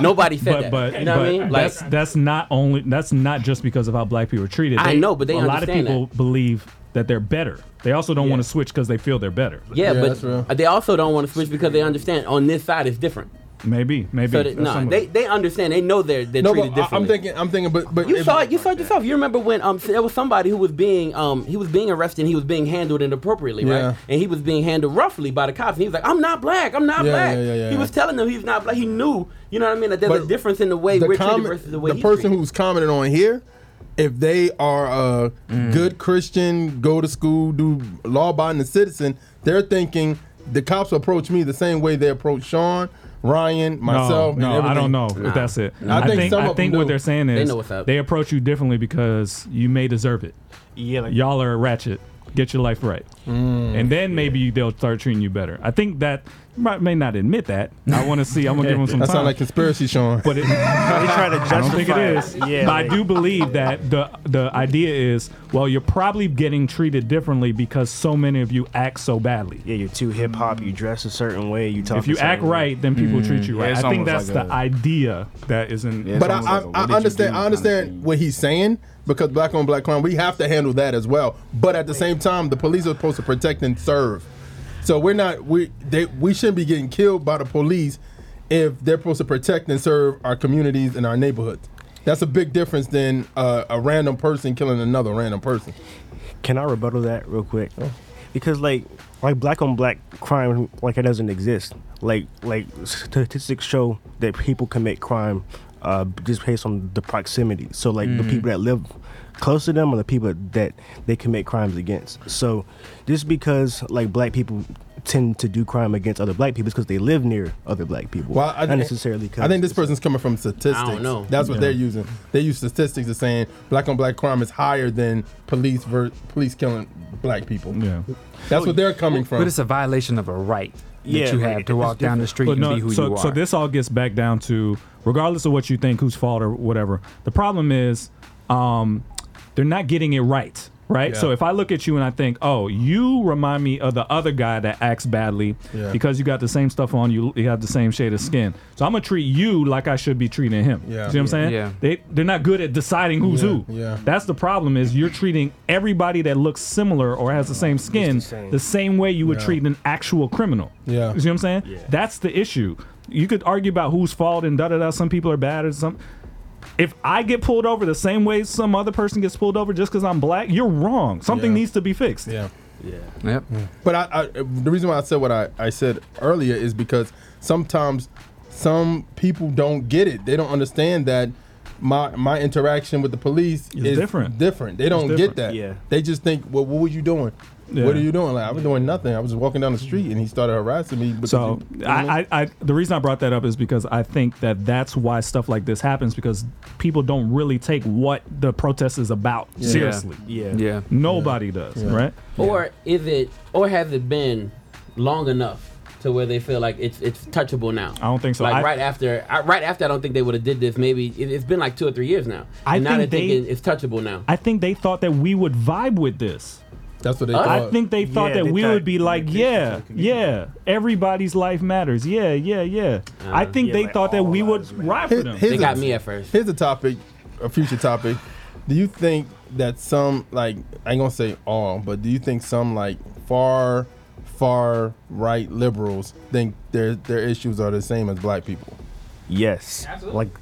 Nobody said that. But I mean? Like, that's not just because of how black people are treated. I know, but they understand that. A lot of people believe that they're better. They also don't want to switch because they feel they're better. Yeah, but they also don't want to switch because they understand on this side it's different. Maybe. So they understand. They know they're treated differently. I'm thinking. But you saw it. You saw it yourself. You remember when there was somebody who was being arrested and he was being handled inappropriately, right? And he was being handled roughly by the cops. And he was like, "I'm not black. I'm not black." He was telling them he's not black. He knew. You know what I mean? That there's a difference in the way we're treated versus the way he's treated. The person who's commenting on here, if they are a good Christian, go to school, do law-abiding citizen, they're thinking the cops approach me the same way they approach Shaun, Ryan, myself, and everything. I don't know if that's it. I think what they're saying is they approach you differently because you may deserve it. Yeah, like, y'all are ratchet. Get your life right. And then maybe they'll start treating you better. I think that may not admit that. I want to see. I'm going to give them some time. That sounds like conspiracy, Shaun. But they try to justify. I don't think it is. Yeah, but I do believe that the idea is, well, you're probably getting treated differently because so many of you act so badly. Yeah, you're too hip-hop. You dress a certain way. You talk. If you act right, then people treat you right. I think that's like the idea that is in. Yeah, but I understand. I understand what he's saying. Because black on black crime, we have to handle that as well. But at the same time, the police are supposed to protect and serve. So we shouldn't be getting killed by the police if they're supposed to protect and serve our communities and our neighborhoods. That's a big difference than a random person killing another random person. Can I rebuttal that real quick? Because like black on black crime, like it doesn't exist. Like statistics show that people commit crime just based on the proximity. So like the people that live close to them are the people that they commit crimes against. So just because like black people tend to do crime against other black people, it's because they live near other black people. Well, not necessarily. I think this person's coming from statistics. I don't know. That's what they're using. They use statistics as saying black on black crime is higher than police killing black people. Yeah, that's what they're coming from. But it's a violation of a right that you have to walk down the street and be who you are. So this all gets back down to, regardless of what you think, whose fault or whatever, the problem is they're not getting it right, right? Yeah. So if I look at you and I think, oh, you remind me of the other guy that acts badly because you got the same stuff on you, you have the same shade of skin. So I'm going to treat you like I should be treating him. Yeah. See what I'm saying? Yeah. They're not good at deciding who's who. Yeah. That's the problem is you're treating everybody that looks similar or has the same skin the same way you would treat an actual criminal. Yeah. You see what I'm saying? Yeah. That's the issue. You could argue about whose fault and da-da-da, some people are bad or something. If I get pulled over the same way some other person gets pulled over just because I'm black, you're wrong. Something needs to be fixed. Yeah. But the reason why I said what I said earlier is because sometimes some people don't get it. They don't understand that my interaction with the police is different. They don't get that. Yeah. They just think, well, what were you doing? Yeah. What are you doing? Like, I was doing nothing. I was just walking down the street and he started harassing me. So the reason I brought that up is because I think that that's why stuff like this happens, because people don't really take what the protest is about seriously. Yeah. Nobody does, right? Yeah. Or has it been long enough to where they feel like it's touchable now? I don't think so. Like right after I don't think they would have did this. Maybe it's been like 2 or 3 years now. Now they're thinking it's touchable now. I think they thought that we would vibe with this. That's what they thought. I think they thought that we would be like, everybody's life matters. Yeah. I think they thought that we would ride for them. They got me at first. Here's a future topic. Do you think that some, like, I ain't gonna say all, but do you think some, like, far right liberals think their issues are the same as black people? Yes. Absolutely. Like,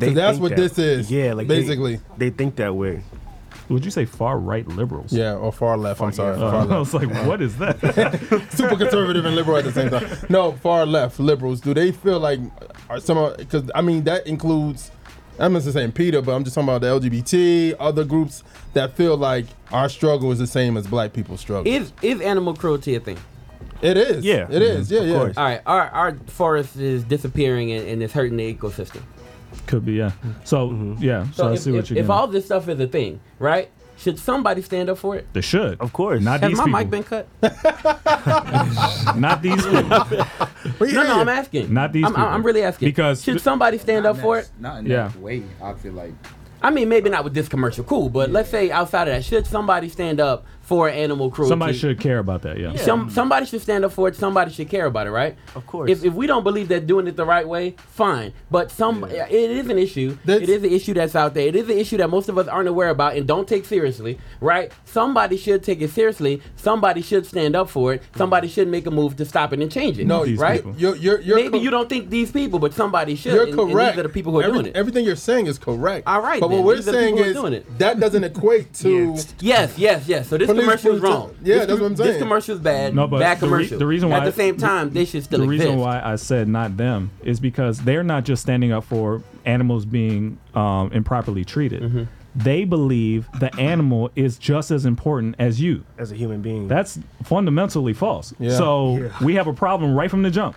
so that's what this is. Yeah, like, basically. They think that way. Would you say far-right liberals? Yeah, or far-left, I'm sorry. Far left. I was like, what is that? Super conservative and liberal at the same time. No, far-left liberals. Do they feel like because, I mean, that includes, I'm not saying PETA, but I'm just talking about the LGBT, other groups that feel like our struggle is the same as black people's struggle. Is animal cruelty a thing? It is. Yeah. It is, yeah. All right, our forest is disappearing and it's hurting the ecosystem. Could be, yeah. So, yeah. So I see what you're doing. If all this stuff is a thing, right? Should somebody stand up for it? They should. Of course. Not these people. Has my mic been cut? Not these people. No, I'm asking. Not these people. I'm really asking. Because should somebody stand up for it? Not in that way, I feel like. I mean, maybe not with this commercial, cool, but let's say outside of that, should somebody stand up for animal cruelty. Somebody should care about that, yeah. Somebody should stand up for it. Somebody should care about it, right? Of course. If we don't believe that doing it the right way, fine. But it is an issue. It is an issue that's out there. It is an issue that most of us aren't aware about and don't take seriously, right? Somebody should take it seriously. Somebody should stand up for it. Somebody should make a move to stop it and change it. No, right? You're maybe you don't think these people, but somebody should. You're correct. And these are the people who are doing it. Everything you're saying is correct. All right, but then, what we're saying is that doesn't equate to... Yes. So this commercial is wrong. Yeah, that's what I'm saying. This commercial is bad. No, but bad commercial. The reason why at the same time they should still exist. The reason why I said not them is because they're not just standing up for animals being improperly treated. Mm-hmm. They believe the animal is just as important as you, as a human being. That's fundamentally false. Yeah. So we have a problem right from the jump.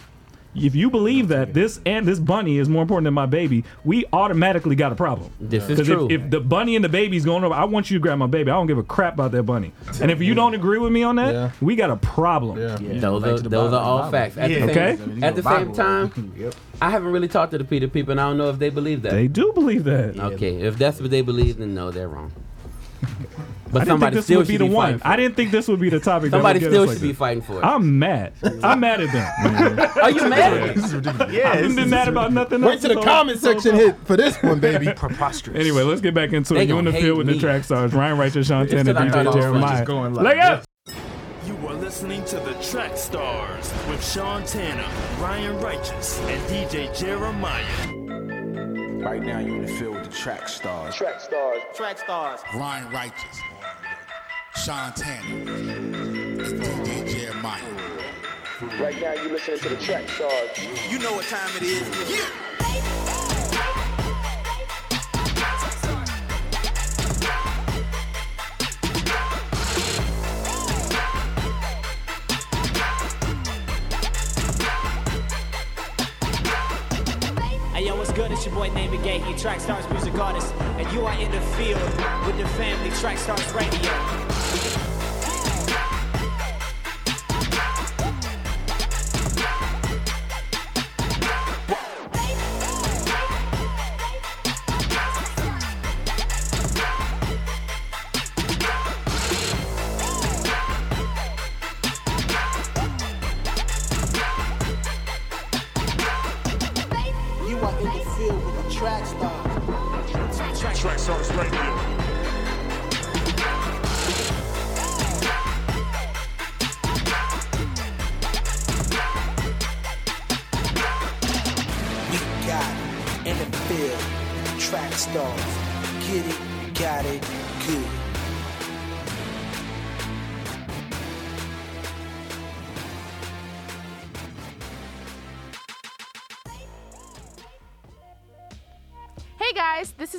If you believe that this bunny is more important than my baby, we automatically got a problem. This is true. If the bunny and the baby's going over, I want you to grab my baby. I don't give a crap about that bunny. And if you don't agree with me on that, we got a problem. Yeah. Yeah. Those are all facts. At the same time, I haven't really talked to the PETA people, and I don't know if they believe that. They do believe that. Yeah. Okay, if that's what they believe, then no, they're wrong. But I didn't think this would be the topic. Somebody still should be fighting for it. I'm mad. I'm mad at them. Are you mad? This is ridiculous. Yeah, I've been mad about nothing else. Wait till the comment section hit for this one, baby. Preposterous. Anyway, let's get back into it. You in the field with the track stars. Ryan Wright, Shaun Tanner, DJ Jeremiah. Lay up. You are listening to The Track Stars with Shaun Tanner, Ryan Righteous, and DJ Jeremiah. Right now, you're in the field with the track stars. Track stars. Track stars. Ryan Righteous, Shaun Tanner, and DJ Jeremiah. Right now, you're listening to the track stars. You know what time it is. Yeah. Good, it's your boy Name Gay, he Track Stars music artist, and you are in the field with the family Track Stars Radio.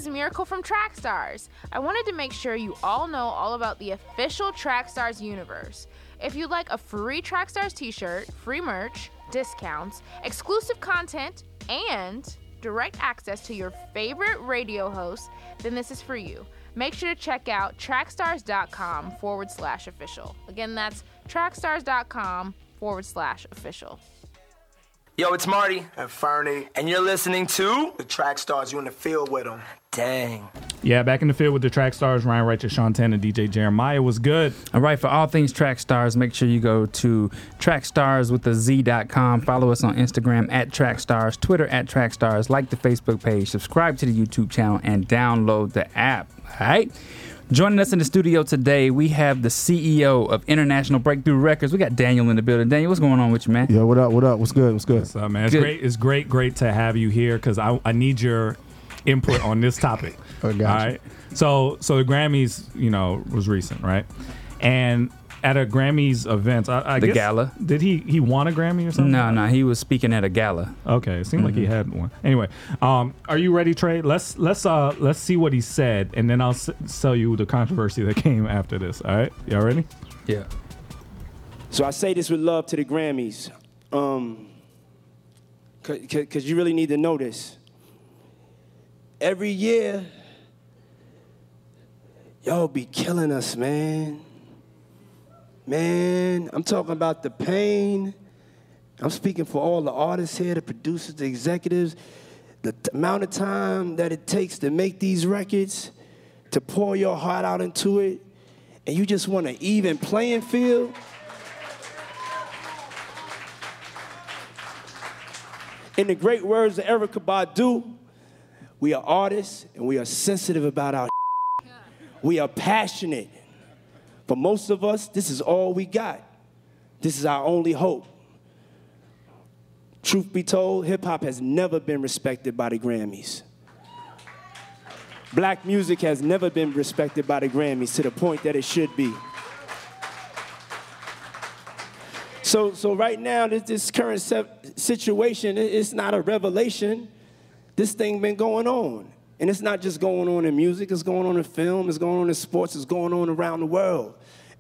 Miracle from Track Stars. I wanted to make sure you all know all about the official Track Stars universe. If you'd like a free Track Stars t-shirt, free merch, discounts, exclusive content, and direct access to your favorite radio hosts, then this is for you. Make sure to check out trackstars.com/official. Again, that's trackstars.com/official. Yo, it's Marty. And Fernie. And you're listening to The Track Stars. You in the field with them. Dang. Yeah, back in the field with the Track Stars. Ryan Righteous, Shaun Tanner, DJ Jeremiah. Was good. All right, for all things Track Stars, make sure you go to trackstars.com. Follow us on Instagram @TrackStars, Twitter @TrackStars. Like the Facebook page, subscribe to the YouTube channel, and download the app. All right? Joining us in the studio today, we have the CEO of International Breakthrough Records. We got Daniel in the building. Daniel, what's going on with you, man? Yo, what up? What up? What's good? What's good? What's up, man? It's good. Great. It's great to have you here because I need your input on this topic. Oh, gotcha. All right. So the Grammys, you know, was recent, right? And at a Grammys event, I guess gala. Did he won a Grammy or something? No, he was speaking at a gala. Okay, it seemed like he had one. Anyway, are you ready, Trey? Let's see what he said, and then I'll tell you the controversy that came after this. All right, y'all ready? Yeah. So I say this with love to the Grammys, cause you really need to know this. Every year, y'all be killing us, man. Man, I'm talking about the pain. I'm speaking for all the artists here, the producers, the executives, the amount of time that it takes to make these records, to pour your heart out into it, and you just want an even playing field? In the great words of Erykah Badu, we are artists and we are sensitive about our shit. We are passionate. For most of us, this is all we got. This is our only hope. Truth be told, hip-hop has never been respected by the Grammys. Black music has never been respected by the Grammys to the point that it should be. So right now, this current situation, it's not a revelation. This thing been going on. And it's not just going on in music, it's going on in film, it's going on in sports, it's going on around the world.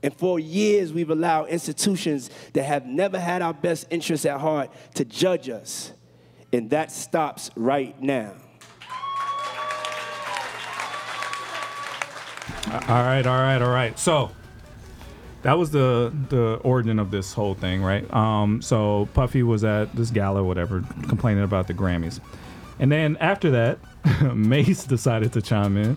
And for years, we've allowed institutions that have never had our best interests at heart to judge us. And that stops right now. All right. So that was the origin of this whole thing, right? So Puffy was at this gala or whatever, complaining about the Grammys. And then after that, Mace decided to chime in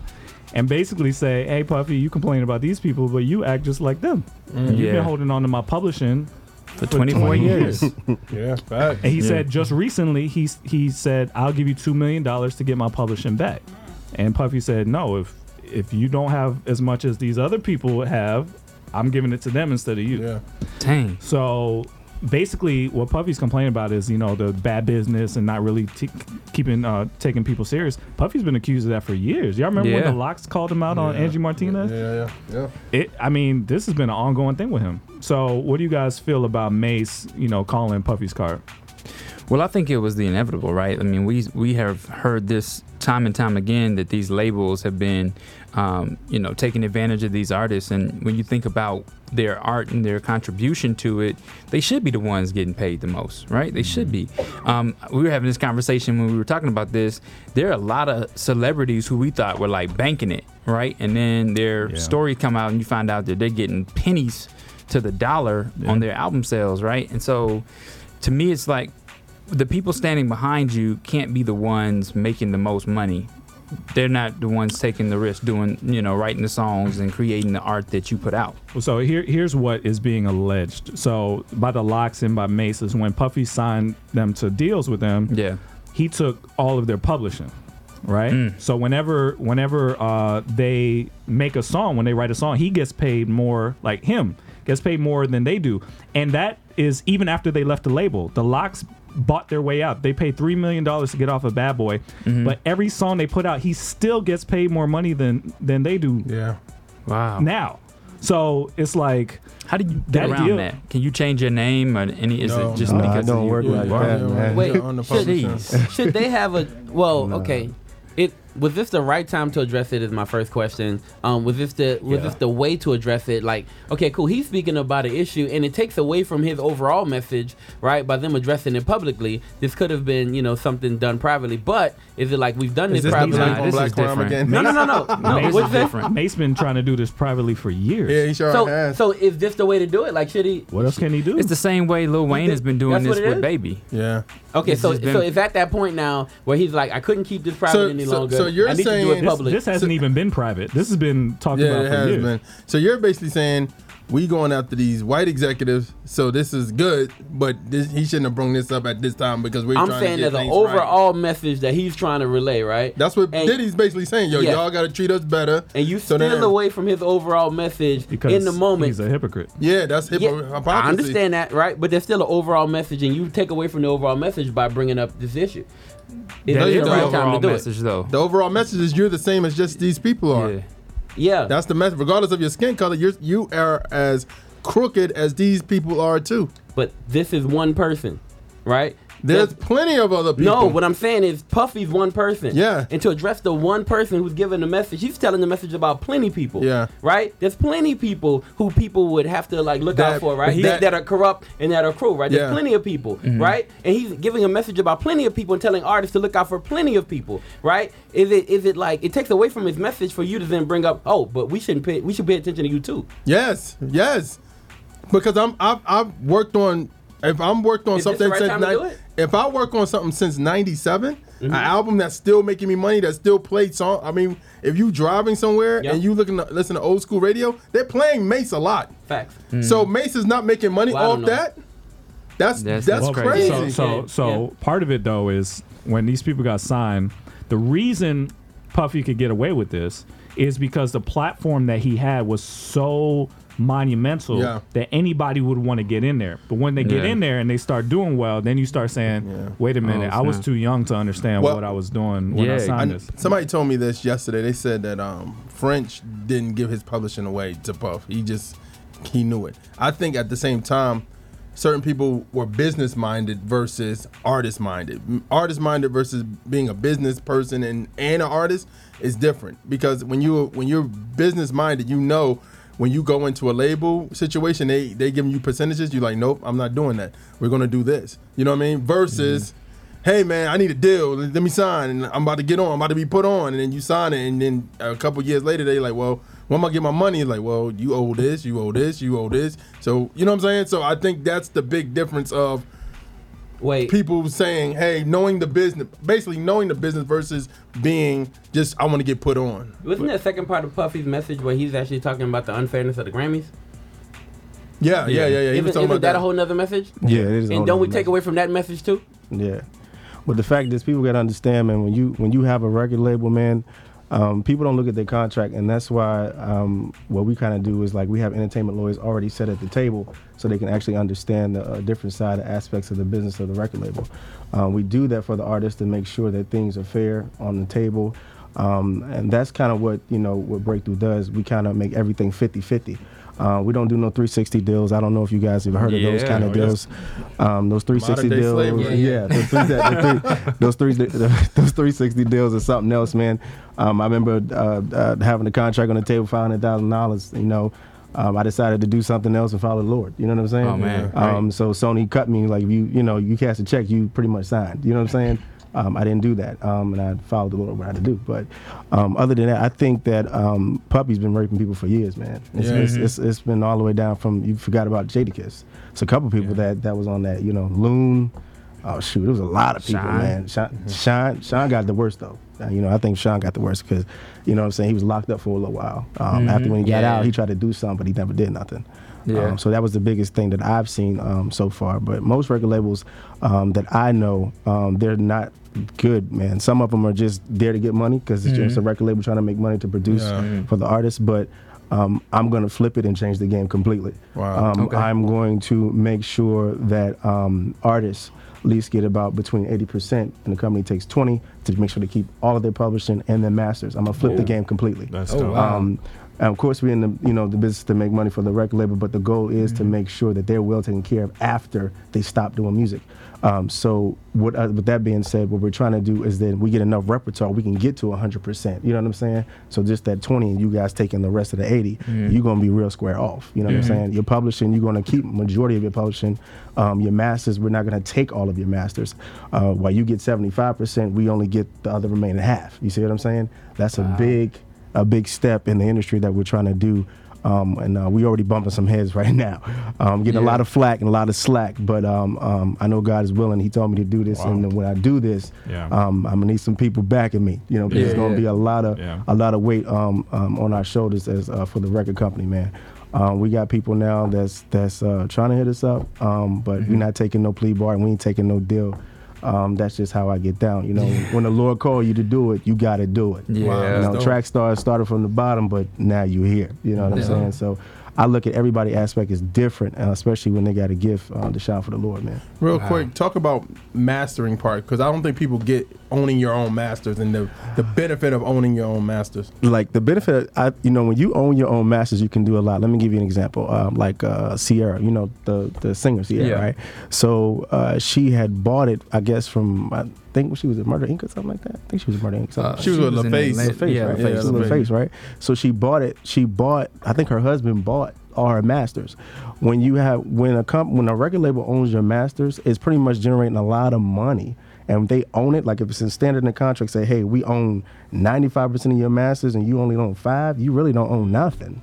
and basically say, hey, Puffy, you complain about these people, but you act just like them. You've been holding on to my publishing for 24 years. Yeah, facts. And he said just recently, he said, I'll give you $2 million to get my publishing back. And Puffy said, no, if you don't have as much as these other people have, I'm giving it to them instead of you. Yeah. Dang. So basically what Puffy's complaining about is, you know, the bad business and not really taking people serious. Puffy's been accused of that for years. Y'all remember when The Lox called him out on Angie Martinez? Yeah. This has been an ongoing thing with him. So what do you guys feel about Mace, you know, calling Puffy's card? Well, I think it was the inevitable, right? I mean, we have heard this time and time again that these labels have been, taking advantage of these artists. And when you think about their art and their contribution to it, they should be the ones getting paid the most, right? They should be. We were having this conversation when we were talking about this. There are a lot of celebrities who we thought were like banking it, right? And then their story come out and you find out that they're getting pennies to the dollar on their album sales, right? And so to me, it's like, the people standing behind you can't be the ones making the most money. They're not the ones taking the risk doing, writing the songs and creating the art that you put out. So here's what is being alleged. So by The Lox and by Mace is when Puffy signed them to deals with them, he took all of their publishing, right? So whenever they make a song, when they write a song, he gets paid more, like him, gets paid more than they do. And that is even after they left the label. The Lox bought their way out. They paid $3 million to get off of Bad Boy, but every song they put out, he still gets paid more money than they do. Yeah. Wow. Now. So it's like, how do you get around that? Can you change your name or any? It doesn't work like that. Wait, should they have a? Well, okay. Was this the right time to address it? Is my first question. Was this the way to address it? Like, okay, cool. He's speaking about an issue, and it takes away from his overall message, right? By them addressing it publicly, this could have been, something done privately. But is it like we've done this privately? No. What's different? Mace been trying to do this privately for years. Yeah, he sure has. So is this the way to do it? Like, should he? What else can he do? It's the same way Lil Wayne has been doing this with Baby. Yeah. Okay, so it's at that point now where he's like, I couldn't keep this private any longer. So you're saying this hasn't even been private. This has been talked about for years. So you're basically saying we going after these white executives. So this is good, but he shouldn't have brought this up at this time because we're trying to get things right. I'm saying there's an overall message that he's trying to relay, right? That's what Diddy's basically saying. Y'all got to treat us better. And you steal away from his overall message because in the moment. He's a hypocrite. Yeah, that's hypocrisy. I understand that, right? But there's still an overall message, and you take away from the overall message by bringing up this issue. The overall message is you're the same as just these people are. Yeah. That's the message. Regardless of your skin color, you are as crooked as these people are too. But this is one person, right? There's plenty of other people. No, what I'm saying is Puffy's one person. Yeah. And to address the one person who's giving the message, he's telling the message about plenty people. Yeah. Right? There's plenty people who people would have to look out for, right? That are corrupt and that are cruel, right? There's plenty of people, right? And he's giving a message about plenty of people and telling artists to look out for plenty of people, right? Is it like it takes away from his message for you to then bring up, oh, but we should pay attention to you too. Yes. Because I've worked on If I'm worked on something since '97, an album that's still making me money, that still played song. I mean, if you driving somewhere and you listen to old school radio, they're playing Mace a lot. Facts. Mm. So Mace is not making money off that. That's crazy. Part of it though is when these people got signed, the reason Puffy could get away with this is because the platform that he had was so monumental that anybody would want to get in there. But when they get in there and they start doing well, then you start saying, wait a minute, I was too young to understand what I was doing when I signed this. Somebody told me this yesterday. They said that French didn't give his publishing away to Puff. He knew it. I think at the same time, certain people were business-minded versus artist-minded. Artist-minded versus being a business person and an artist is different, because when you're business-minded, you know, when you go into a label situation, they giving you percentages. You're like, nope, I'm not doing that. We're going to do this. You know what I mean? Versus, hey, man, I need a deal. Let me sign. And I'm about to get on. I'm about to be put on. And then you sign it. And then a couple years later, they're like, well, when am I get my money? It's like, well, you owe this, you owe this, you owe this. So, you know what I'm saying? So I think that's the big difference of people saying, hey, knowing the business versus being just, I want to get put on. Wasn't that second part of Puffy's message where he's actually talking about the unfairness of the Grammys? Yeah. Isn't that a whole nother message? Yeah, it is. And don't we take away from that message too? Yeah. But the fact is, people got to understand, man, when you have a record label, man, people don't look at their contract, and that's why what we kind of do is, like, we have entertainment lawyers already set at the table so they can actually understand the different side of aspects of the business of the record label. We do that for the artists to make sure that things are fair on the table, and that's kind of what Breakthrough does. We kind of make everything 50-50. We don't do no 360 deals. I don't know if you guys have heard of those kind of deals. Those 360 deals, those 360 deals are something else, man. I remember having a contract on the table for $100,000. I decided to do something else and follow the Lord. You know what I'm saying? Oh man. So Sony cut me. Like, you cast a check, you pretty much signed. You know what I'm saying? I didn't do that, and I followed the Lord what I had to do. But other than that, I think that Puffy's been raping people for years, man. It's been all the way down from, you forgot about Jadakiss. It's a couple people that was on that, Loon. Oh, shoot, it was a lot of people, Shyne. Man. Shyne got the worst, though. I think Shyne got the worst because, you know what I'm saying, he was locked up for a little while. After when he got out, he tried to do something, but he never did nothing. Yeah. So that was the biggest thing that I've seen so far. But most record labels that I know, they're not good, man. Some of them are just there to get money because it's just a record label trying to make money to produce for the artist. But I'm going to flip it and change the game completely. Wow. I'm going to make sure that artists at least get about between 80%, and the company takes 20% to make sure they keep all of their publishing and their masters. I'm going to flip the game completely. That's dope. And of course, we're in the business to make money for the record label, but the goal is to make sure that they're well taken care of after they stop doing music. With that being said, what we're trying to do is that we get enough repertoire, we can get to 100%. You know what I'm saying? So just that 20 and you guys taking the rest of the 80, you're going to be real square off. You know what I'm saying? Your publishing, you're going to keep majority of your publishing. Your masters, we're not going to take all of your masters. While you get 75%, we only get the other remaining half. You see what I'm saying? That's a big step in the industry that we're trying to do. And we already bumping some heads right now. Getting a lot of flack and a lot of slack, but I know God is willing. He told me to do this, and when I do this, I'm gonna need some people backing me. There's gonna be a lot of weight on our shoulders as for the record company, man. We got people now that's trying to hit us up, but we're not taking no plea bargain. We ain't taking no deal. That's just how I get down. When the Lord called you to do it, you got to do it. Yeah. Wow. Trackstar started from the bottom, but now you're here. You know what I'm saying? So I look at everybody aspect is different, especially when they got a gift to shout for the Lord, man. Real quick, talk about mastering part, because I don't think people get owning your own masters and the benefit of owning your own masters. Like the benefit, when you own your own masters, you can do a lot. Let me give you an example. Like Sierra, the singer Sierra, right? So she had bought it, I guess, from. I think she was at Murder Inc. or something like that. I think she was at Murder Inc. She was with LaFace. LaFace, right? So she bought it. I think her husband bought all her masters. When a record label owns your masters, it's pretty much generating a lot of money. And they own it, like if it's in standard in the contract, say, hey, we own 95% of your masters and you only own 5%, you really don't own nothing.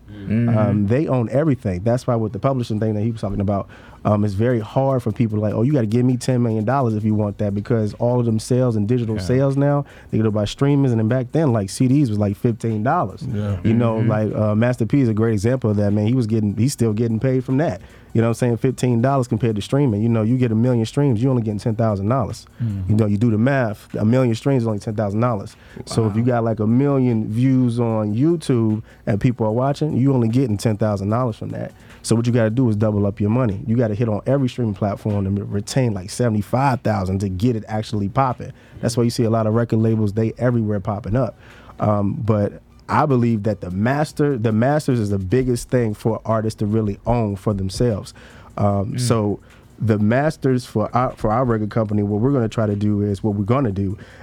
They own everything. That's why with the publishing thing that he was talking about, It's very hard for people to like, oh, you got to give me $10 million if you want that, because all of them sales and digital sales now, they go by streamers. And then back then, like, CDs was like $15. Yeah. You know, like Master P is a great example of that, man. He's still getting paid from that. You know what I'm saying? $15 compared to streaming. You know, you get 1 million streams, you're only getting $10,000. You know, you do the math, 1 million streams is only $10,000. Wow. So if you got like 1 million views on YouTube and people are watching, you only getting $10,000 from that. So what you got to do is double up your money. You got to hit on every streaming platform and retain like 75,000 to get it actually popping. That's why you see a lot of record labels, they everywhere popping up. But I believe that the masters is the biggest thing for artists to really own for themselves. So the masters for our record company, what we're going to try to do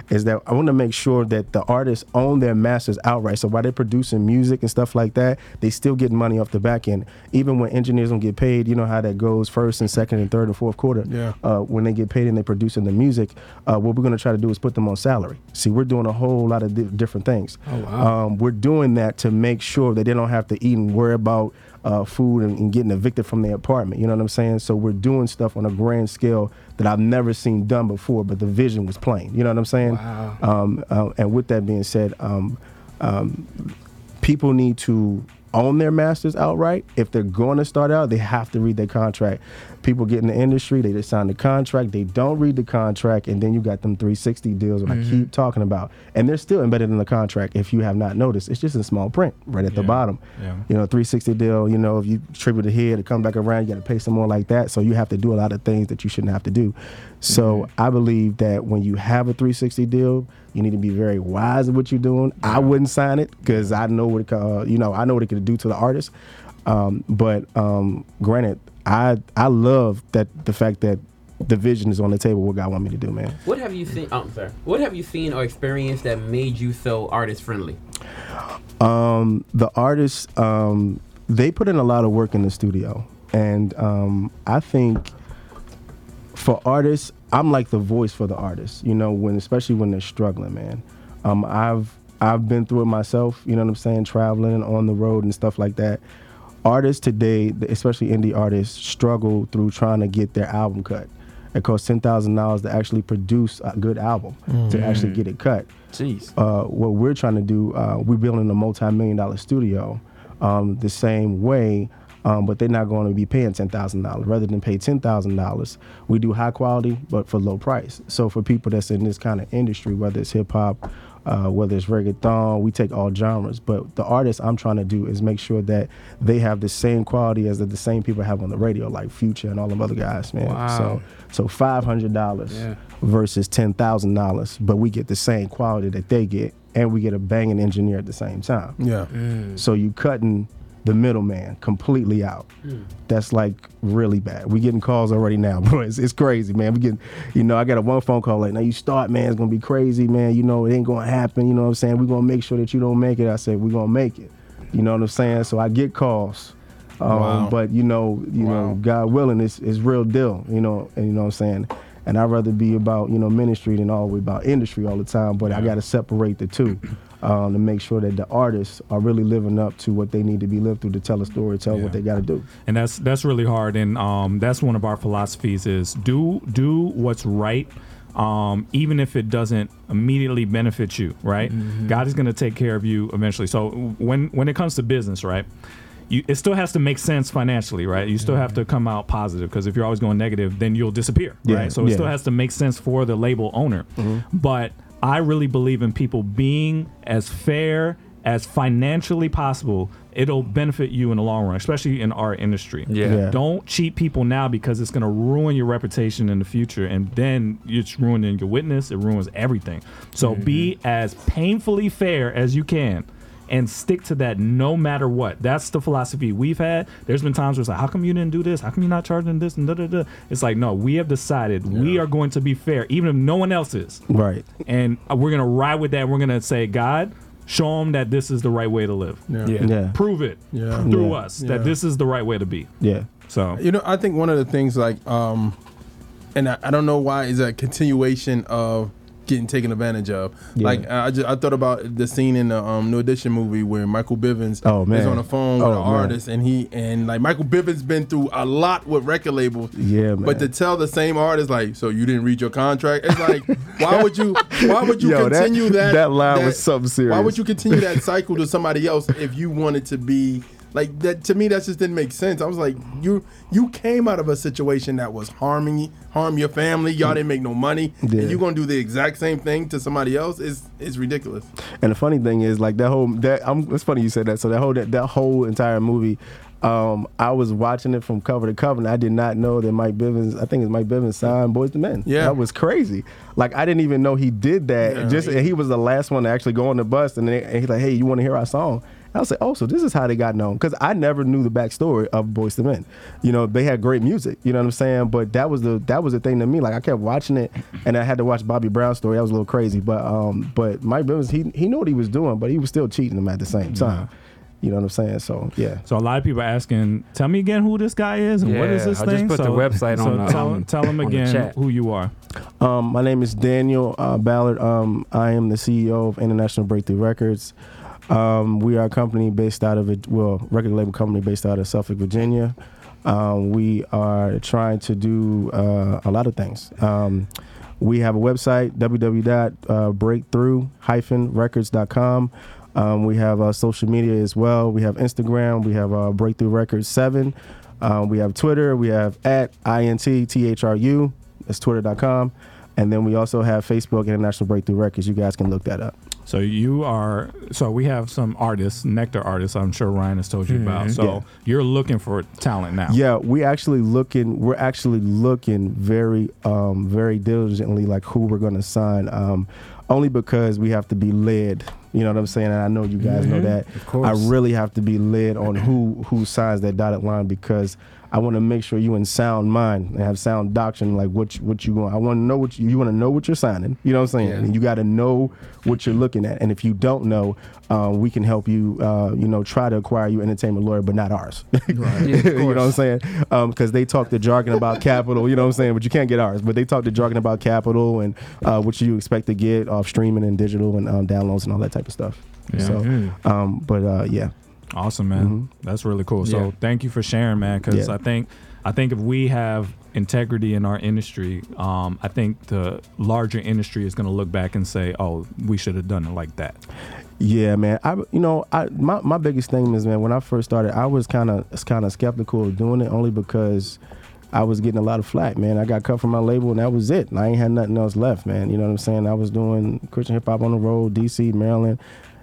is that I want to make sure that the artists own their masters outright. So while they're producing music and stuff like that, they still get money off the back end. Even when engineers don't get paid, you know how that goes, first and second and third and fourth quarter. Yeah. When they get paid and they're producing the music, what we're going to try to do is put them on salary. See, we're doing a whole lot of different things. Oh, wow. We're doing that to make sure that they don't have to eat and worry about food and getting evicted from their apartment. You know what I'm saying? So we're doing stuff on a grand scale that I've never seen done before, but the vision was plain. You know what I'm saying? Wow. And with that being said, people need to own their masters outright. If they're going to start out, they have to read their contract. People get in the industry, they just sign the contract, they don't read the contract, and then you got them 360 deals what I keep talking about. And they're still embedded in the contract if you have not noticed. It's just in small print right at the bottom. Yeah. You know, 360 deal, you know, if you trip it here to come back around, you got to pay some more like that. So you have to do a lot of things that you shouldn't have to do. So I believe that when you have a 360 deal, you need to be very wise of what you're doing. Yeah. I wouldn't sign it because I know what it, I know what it could do to the artist. But granted, I love that the fact that the vision is on the table. What God want me to do, man. What have you seen? Oh, I'm sorry. What have you seen or experienced that made you so artist friendly? The artists, they put in a lot of work in the studio, and I think for artists, I'm like the voice for the artists. You know, especially when they're struggling, man. I've been through it myself. You know what I'm saying? Traveling and on the road and stuff like that. Artists today, especially indie artists, struggle through trying to get their album cut. It costs $10,000 to actually produce a good album, to actually get it cut. Jeez. What we're trying to do, we're building a multi-million-dollar studio the same way, but they're not going to be paying $10,000. Rather than pay $10,000, we do high quality, but for low price. So for people that's in this kind of industry, whether it's hip-hop, whether it's reggaeton, we take all genres. But the artists I'm trying to do is make sure that they have the same quality as the same people have on the radio, like Future and all them other guys, man. Wow. So $500 versus $10,000, but we get the same quality that they get, and we get a banging engineer at the same time. Yeah. So you cutting the middleman completely out. That's like really bad. We getting calls already now, bro. It's crazy, man. We getting, you know, I got one phone call like, now you start, man, it's gonna be crazy, man. You know, it ain't gonna happen. You know what I'm saying? We're gonna make sure that you don't make it. I said, we're gonna make it. You know what I'm saying? So I get calls. Wow. But you know, God willing, it's real deal, you know, and you know what I'm saying? And I'd rather be about, you know, ministry than always about industry all the time, but I gotta separate the two. To make sure that the artists are really living up to what they need to be lived through to tell a story, tell what they got to do. And that's really hard. And that's one of our philosophies is do what's right, even if it doesn't immediately benefit you, right? Mm-hmm. God is going to take care of you eventually. So when it comes to business, right, it still has to make sense financially, right? You still have to come out positive, because if you're always going negative, then you'll disappear, right? So it still has to make sense for the label owner. Mm-hmm. But I really believe in people being as fair as financially possible. It'll benefit you in the long run, especially in our industry. Yeah. Don't cheat people now, because it's going to ruin your reputation in the future, and then it's ruining your witness. It ruins everything. So be as painfully fair as you can, and stick to that no matter what. That's the philosophy we've had. There's been times where it's like, how come you didn't do this? How come you're not charging this? And da-da-da. It's like, no, we have decided we are going to be fair, even if no one else is. Right. And we're going to ride with that. We're going to say, God, show them that this is the right way to live. Yeah. Prove it through us that this is the right way to be. Yeah. So, you know, I think one of the things, like, and I don't know why, is a continuation of getting taken advantage of. Yeah. Like I thought about the scene in the New Edition movie where Michael Bivins is on the phone with an artist, and like Michael Bivins been through a lot with record labels. Yeah, man. But to tell the same artist like, so you didn't read your contract? It's like, why would you continue that? That line was something serious. Why would you continue that cycle to somebody else if you wanted to be? Like that, to me, that just didn't make sense. I was like, you came out of a situation that was harming your family. Y'all didn't make no money, and you're gonna do the exact same thing to somebody else. It's ridiculous. And the funny thing is, like it's funny you said that. So that whole entire movie, I was watching it from cover to cover, and I did not know that Mike Bivins, I think it's Mike Bivins, signed Boyz II Men. Yeah, that was crazy. Like I didn't even know he did that. Yeah. And he was the last one to actually go on the bus, and he's like, hey, you want to hear our song? I was like, oh, so this is how they got known. Because I never knew the backstory of Boyz II Men. You know, they had great music. You know what I'm saying? But that was the thing to me. Like, I kept watching it, and I had to watch Bobby Brown's story. That was a little crazy. But Mike Bivins, he knew what he was doing, but he was still cheating him at the same time. You know what I'm saying? So, yeah. So a lot of people are asking, tell me again who this guy is and what is this thing? I just put the website on the tell them again who you are. My name is Daniel Ballard. I am the CEO of International Breakthrough Records. We are a company based out of record label company based out of Suffolk, Virginia. We are trying to do a lot of things. We have a website, www.breakthrough-records.com. We have social media as well. We have Instagram. We have Breakthrough Records 7. We have Twitter. We have @INTTHRU. That's twitter.com. And then we also have Facebook, International Breakthrough Records. You guys can look that up. So we have some artists, Nectar artists, I'm sure Ryan has told you about. So you're looking for talent now. Yeah, we're actually looking very, very diligently, like who we're going to sign, only because we have to be led. You know what I'm saying? And I know you guys know that. Of course. I really have to be led on who signs that dotted line, because I want to make sure you in sound mind and have sound doctrine, like what you want. I want to know what you want to know what you're signing. You know what I'm saying? Yeah. And you got to know what you're looking at. And if you don't know, we can help you. You know, try to acquire you entertainment lawyer, but not ours. Right. Yeah, you know what I'm saying? Because they talk the jargon about capital. You know what I'm saying? But you can't get ours. But they talk the jargon about capital and what you expect to get off streaming and digital and downloads and all that type of stuff. Yeah. So, yeah. Awesome, man. That's really cool. So thank you for sharing, man, because I think if we have integrity in our industry, I think the larger industry is going to look back and say, oh, we should have done it like that. Yeah, man. My biggest thing is, man, when I first started, I was kind of skeptical of doing it only because I was getting a lot of flack, man. I got cut from my label, and that was it. And I ain't had nothing else left, man. You know what I'm saying? I was doing Christian hip-hop on the road, D.C., Maryland.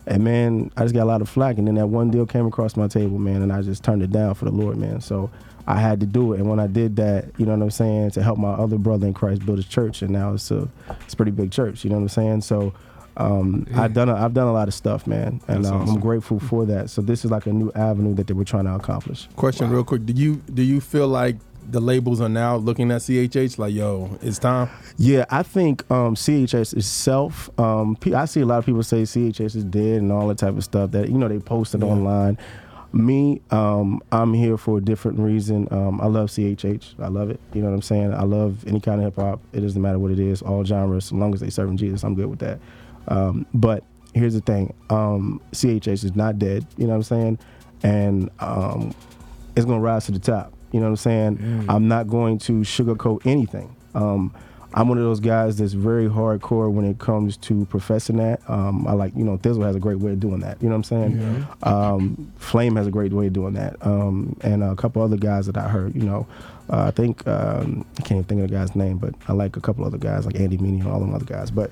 And, man, I just got a lot of flack. And then that one deal came across my table, man, and I just turned it down for the Lord, man. So I had to do it. And when I did that, you know what I'm saying, to help my other brother in Christ build his church. And now it's a pretty big church, you know what I'm saying? So I've done a lot of stuff, man. And awesome. I'm grateful for that. So this is like a new avenue that they were trying to accomplish. Question real quick. Do you feel like the labels are now looking at CHH like, yo, it's time? Yeah, I think CHH itself, I see a lot of people say CHH is dead and all that type of stuff that, you know, they posted online. Me, I'm here for a different reason. I love CHH. I love it. You know what I'm saying? I love any kind of hip-hop. It doesn't matter what it is, all genres, as long as they serving Jesus, I'm good with that. But here's the thing. CHH is not dead, you know what I'm saying? And it's going to rise to the top. You know what I'm saying? I'm not going to sugarcoat anything. I'm one of those guys that's very hardcore when it comes to professing that. I like, you know, Thizzle has a great way of doing that. You know what I'm saying? Flame has a great way of doing that. And a couple other guys that I heard, you know, I think, I can't even think of the guy's name, but I like a couple other guys like Andy Meany and all them other guys. But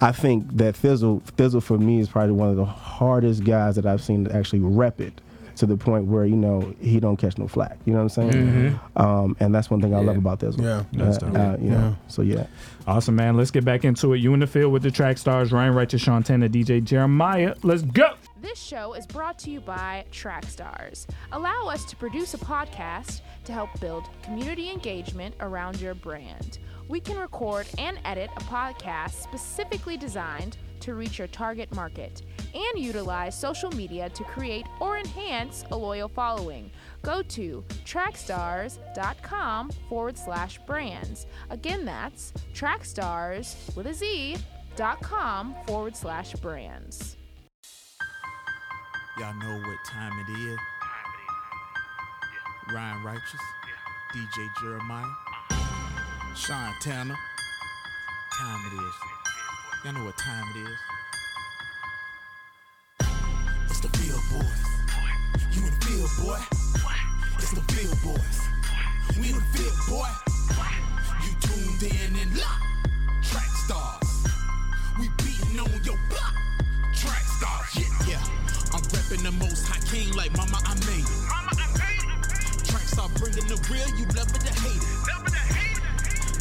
I think that Thizzle for me is probably one of the hardest guys that I've seen to actually rep it, to the point where, you know, he don't catch no flack. You know what I'm saying? And that's one thing I love about this one. Awesome, man. Let's get back into it. You in the field with the track stars, Ryan Wright, Shaun Tanner, DJ Jeremiah. Let's go. This show is brought to you by Track Stars. Allow us to produce a podcast to help build community engagement around your brand. We can record and edit a podcast specifically designed to reach your target market and utilize social media to create or enhance a loyal following. Go to trackstars.com/brands. Again, that's trackstars with a Z Nectar.com/brands. Y'all know what time it is. Yeah. Ryan Rogers, yeah. DJ Jeremiah, Shaun Tanner. Time it is. Y'all know what time it is. It's the Billboards. You in the Billboard? It's the Billboards. We in the Billboard. You tuned in and locked. Track stars. We beating on your block. Track stars. Yeah, yeah. I'm repping the most high king like Mama, I made it. Mama, I made it. Tracks are bringing the real, you love it to hate it. Love it to hate it.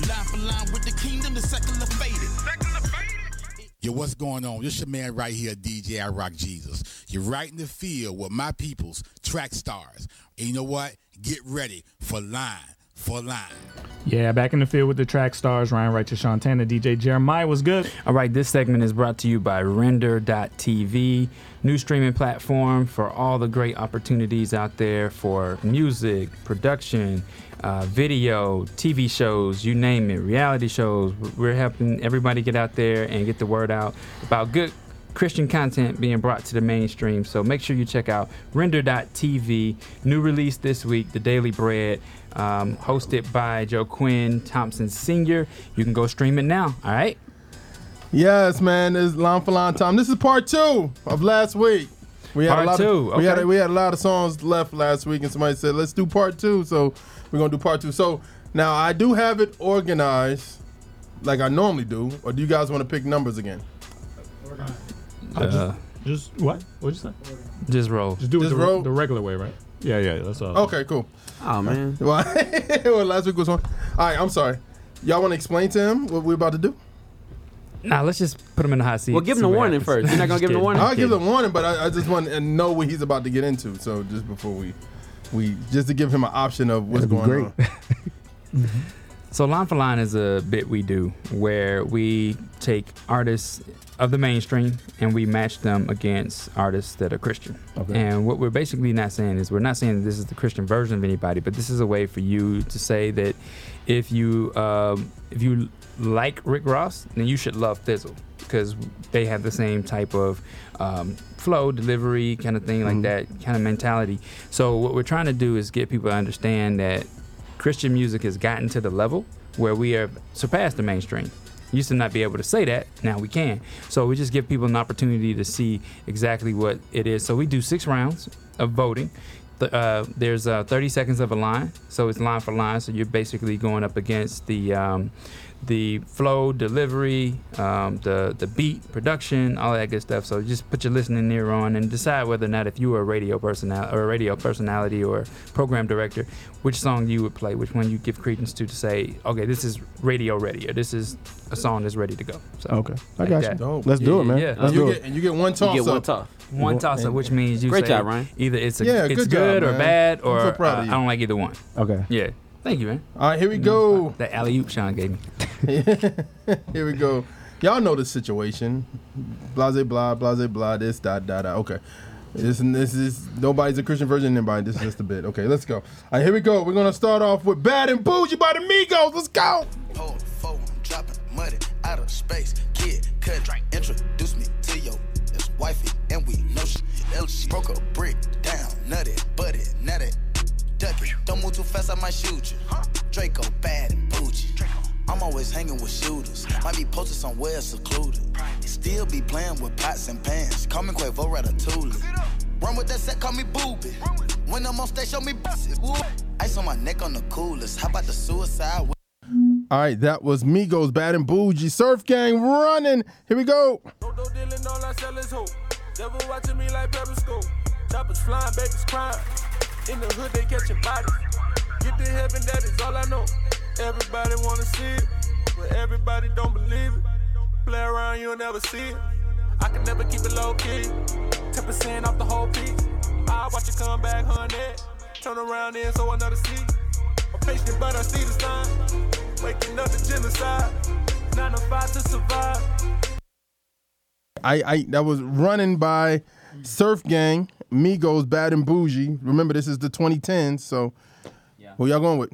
Line for line with the kingdom, the secular faded. Secular faded. Yo, what's going on? This your man right here, DJ I Rock Jesus. You're right in the field with my peoples, track stars. And you know what? Get ready for Line. Yeah, back in the field with the track stars, Ryan Wright to Shantana, DJ Jeremiah was good. All right, this segment is brought to you by Render.tv, new streaming platform for all the great opportunities out there for music, production, video, TV shows, you name it, reality shows. We're helping everybody get out there and get the word out about good Christian content being brought to the mainstream. So make sure you check out Render.tv. New release this week, The Daily Bread, hosted by Joe Quinn Thompson Senior. You can go stream it now, all right? Yes, man, it's line for line time. This is part two of last week. We had a lot of songs left last week, and somebody said, let's do part two. So we're going to do part two. So now I do have it organized like I normally do, or do you guys want to pick numbers again? Organized. Just what? What'd you say? Just roll. Just do it the regular way, right? Yeah, that's all. Okay, cool. Oh, man. Well, last week was one. All right, I'm sorry. Y'all want to explain to him what we're about to do? Nah, let's just put him in the hot seat. Well, give him the warning first. You're not going to give him the warning? I'll give him the warning, but I just want to know what he's about to get into. So just before we just to give him an option of what's going on. Mm-hmm. So Line for Line is a bit we do where we take artists of the mainstream and we match them against artists that are Christian. Okay. And what we're basically not saying is we're not saying that this is the Christian version of anybody, but this is a way for you to say that if you like Rick Ross, then you should love Thizzle because they have the same type of flow, delivery kind of thing, mm-hmm. like that kind of mentality. So what we're trying to do is get people to understand that Christian music has gotten to the level where we have surpassed the mainstream. Used to not be able to say that, now we can. So we just give people an opportunity to see exactly what it is. So we do 6 rounds of voting. There's 30 seconds of a line, so it's line for line. So you're basically going up against the flow, delivery, the beat, production, all that good stuff. So just put your listening ear on and decide whether or not, if you were a radio personality or program director, which song you would play, which one you give credence to say, okay, this is radio ready, or this is a song that's ready to go. So, okay, I got you. Dope. Let's do it, man. Yeah. And you get one toss. You get one toss. One toss-up, which means you great say job, Ryan. Either it's good or bad, or so I don't like either one. Okay. Yeah. Thank you, man. All right, here we go. That alley-oop Shine gave me. Here we go. Y'all know the situation. Blase, blah, this, da. Okay. This is nobody's a Christian version of anybody. This is just a bit. Okay, let's go. All right, here we go. We're going to start off with Bad and Bougie by the Migos. Let's go. Hold the phone, dropping money out of space. Kid, cut, drink, introduce me to your wifey, and we know she broke a brick down, nutted, butted, nutted, ducky. Don't move too fast, I might shoot you. Draco, bad and bougie. I'm always hanging with shooters. Might be posted somewhere secluded. Still be playing with pots and pans. Call me Quavo Ratatouille. Run with that set, call me Boobie. When I'm on stage, show me buses. Ice on my neck on the coolest. How about the suicide? All right, that was Migos, Bad and Bougie, Surf Gang running. Here we go. No dealing, all I sell is hope. Devil watching me like periscope. Choppers flying, babies crying. In the hood, they catching bodies. Get to heaven, that is all I know. Everybody want to see it, but everybody don't believe it. Play around, you'll never see it. I can never keep it low key. 10% off the whole piece. I watch you come back, honey. Turn around in so another seat. I'm patient, but I see the sign. Waking up the genocide. 9 to 5 to survive. I that was Running by Surf Gang, Migos, Bad and Bougie. Remember, this is the 2010s, so yeah. Who y'all going with?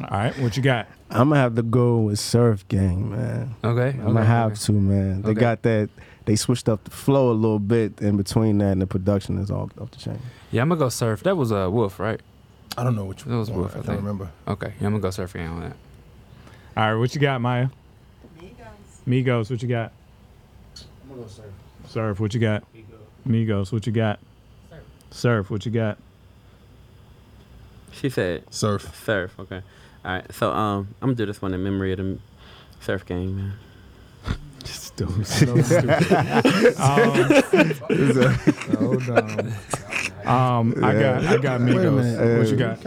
All right, what you got? I'm gonna have to go with Surf Gang, man. Okay. I'm gonna have to, man. They got that. They switched up the flow a little bit in between that, and the production is all off the chain. Yeah, I'm gonna go Surf. That was a Wolf, right? I don't know which one. That was Wolf. I don't remember. Okay. Yeah, I'm gonna go Surf Gang on that. All right, what you got, Maya? Migos, what you got? I'm gonna go Surf. Surf, what you got? Migos, what you got? Surf. Surf, what you got? She said Surf. Surf, okay. All right, so I'm gonna do this one in memory of the Surf Gang, man. Just stupid. So stupid. Hold on. I got Migos. What you got?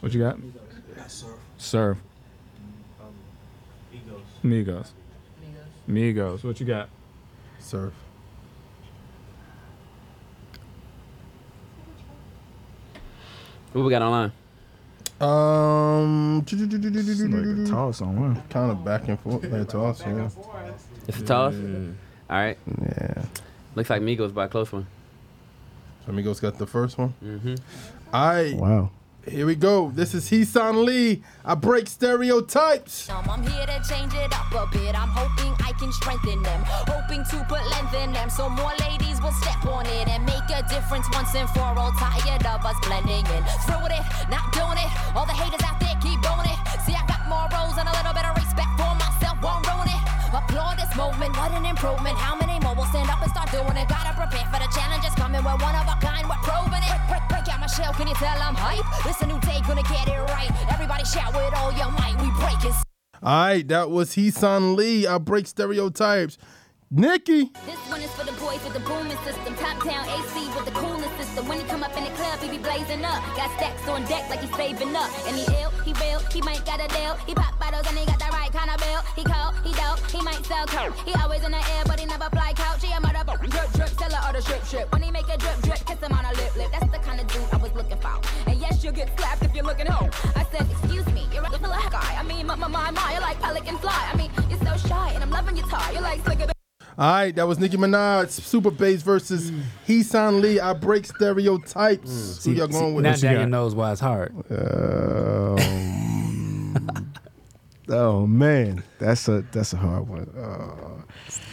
What you got? Surf. Migos. Migos. What you got? Surf. What we got online? Like a toss on one. Kind of back and forth. Like a toss, yeah. It's a toss? Yeah. All right. Yeah. Looks like Migos by a close one. So Migos got the first one? Mm-hmm. All right. Wow. Here we go. This is Hee-San Lee. I break stereotypes. I'm here to change it up a bit. I'm hoping I can strengthen them. Hoping to put length in them. So more ladies will step on it and make a difference once and for all. Tired of us blending in. Screw with it, not doing it. All the haters out there keep on it. See, I got more roles and a little bit of respect for myself. Won't ruin it. Applaud this movement. What an improvement. How many more will stand up and start doing it? Gotta prepare for the challenges coming. We're one of a kind. We're proving it. Break out my shell. Can you tell I'm hype? It's a new day. Gonna get it right. Everybody shout with all your might. We break it. All right. That was Hee-San Lee. I break stereotypes. Nikki. This one is for the boys with the booming system. Top down AC with the cooling system. When he come up in the club, he be blazing up. Got stacks on deck like he's saving up. And he ill, he real, he might got a deal. He pop bottles and he got the right kind of bill. He cold, he dope, he might sell coke. He always in the air, but he never fly couch. He a mother drip drip, seller or the strip strip. When he make a drip drip, kiss him on a lip lip. That's the kind of dude I was looking for. And yes, you'll get slapped if you're looking home. I said, excuse me, you're a black guy. I mean, my, you're like pelican fly. I mean, you're so shy and I'm loving your tie. You're like slicker. All right, that was Nicki Minaj, Super Bass versus Hee-San Lee. I break stereotypes. Who y'all going with? Now Daniel knows why it's hard. Oh man, that's a hard one.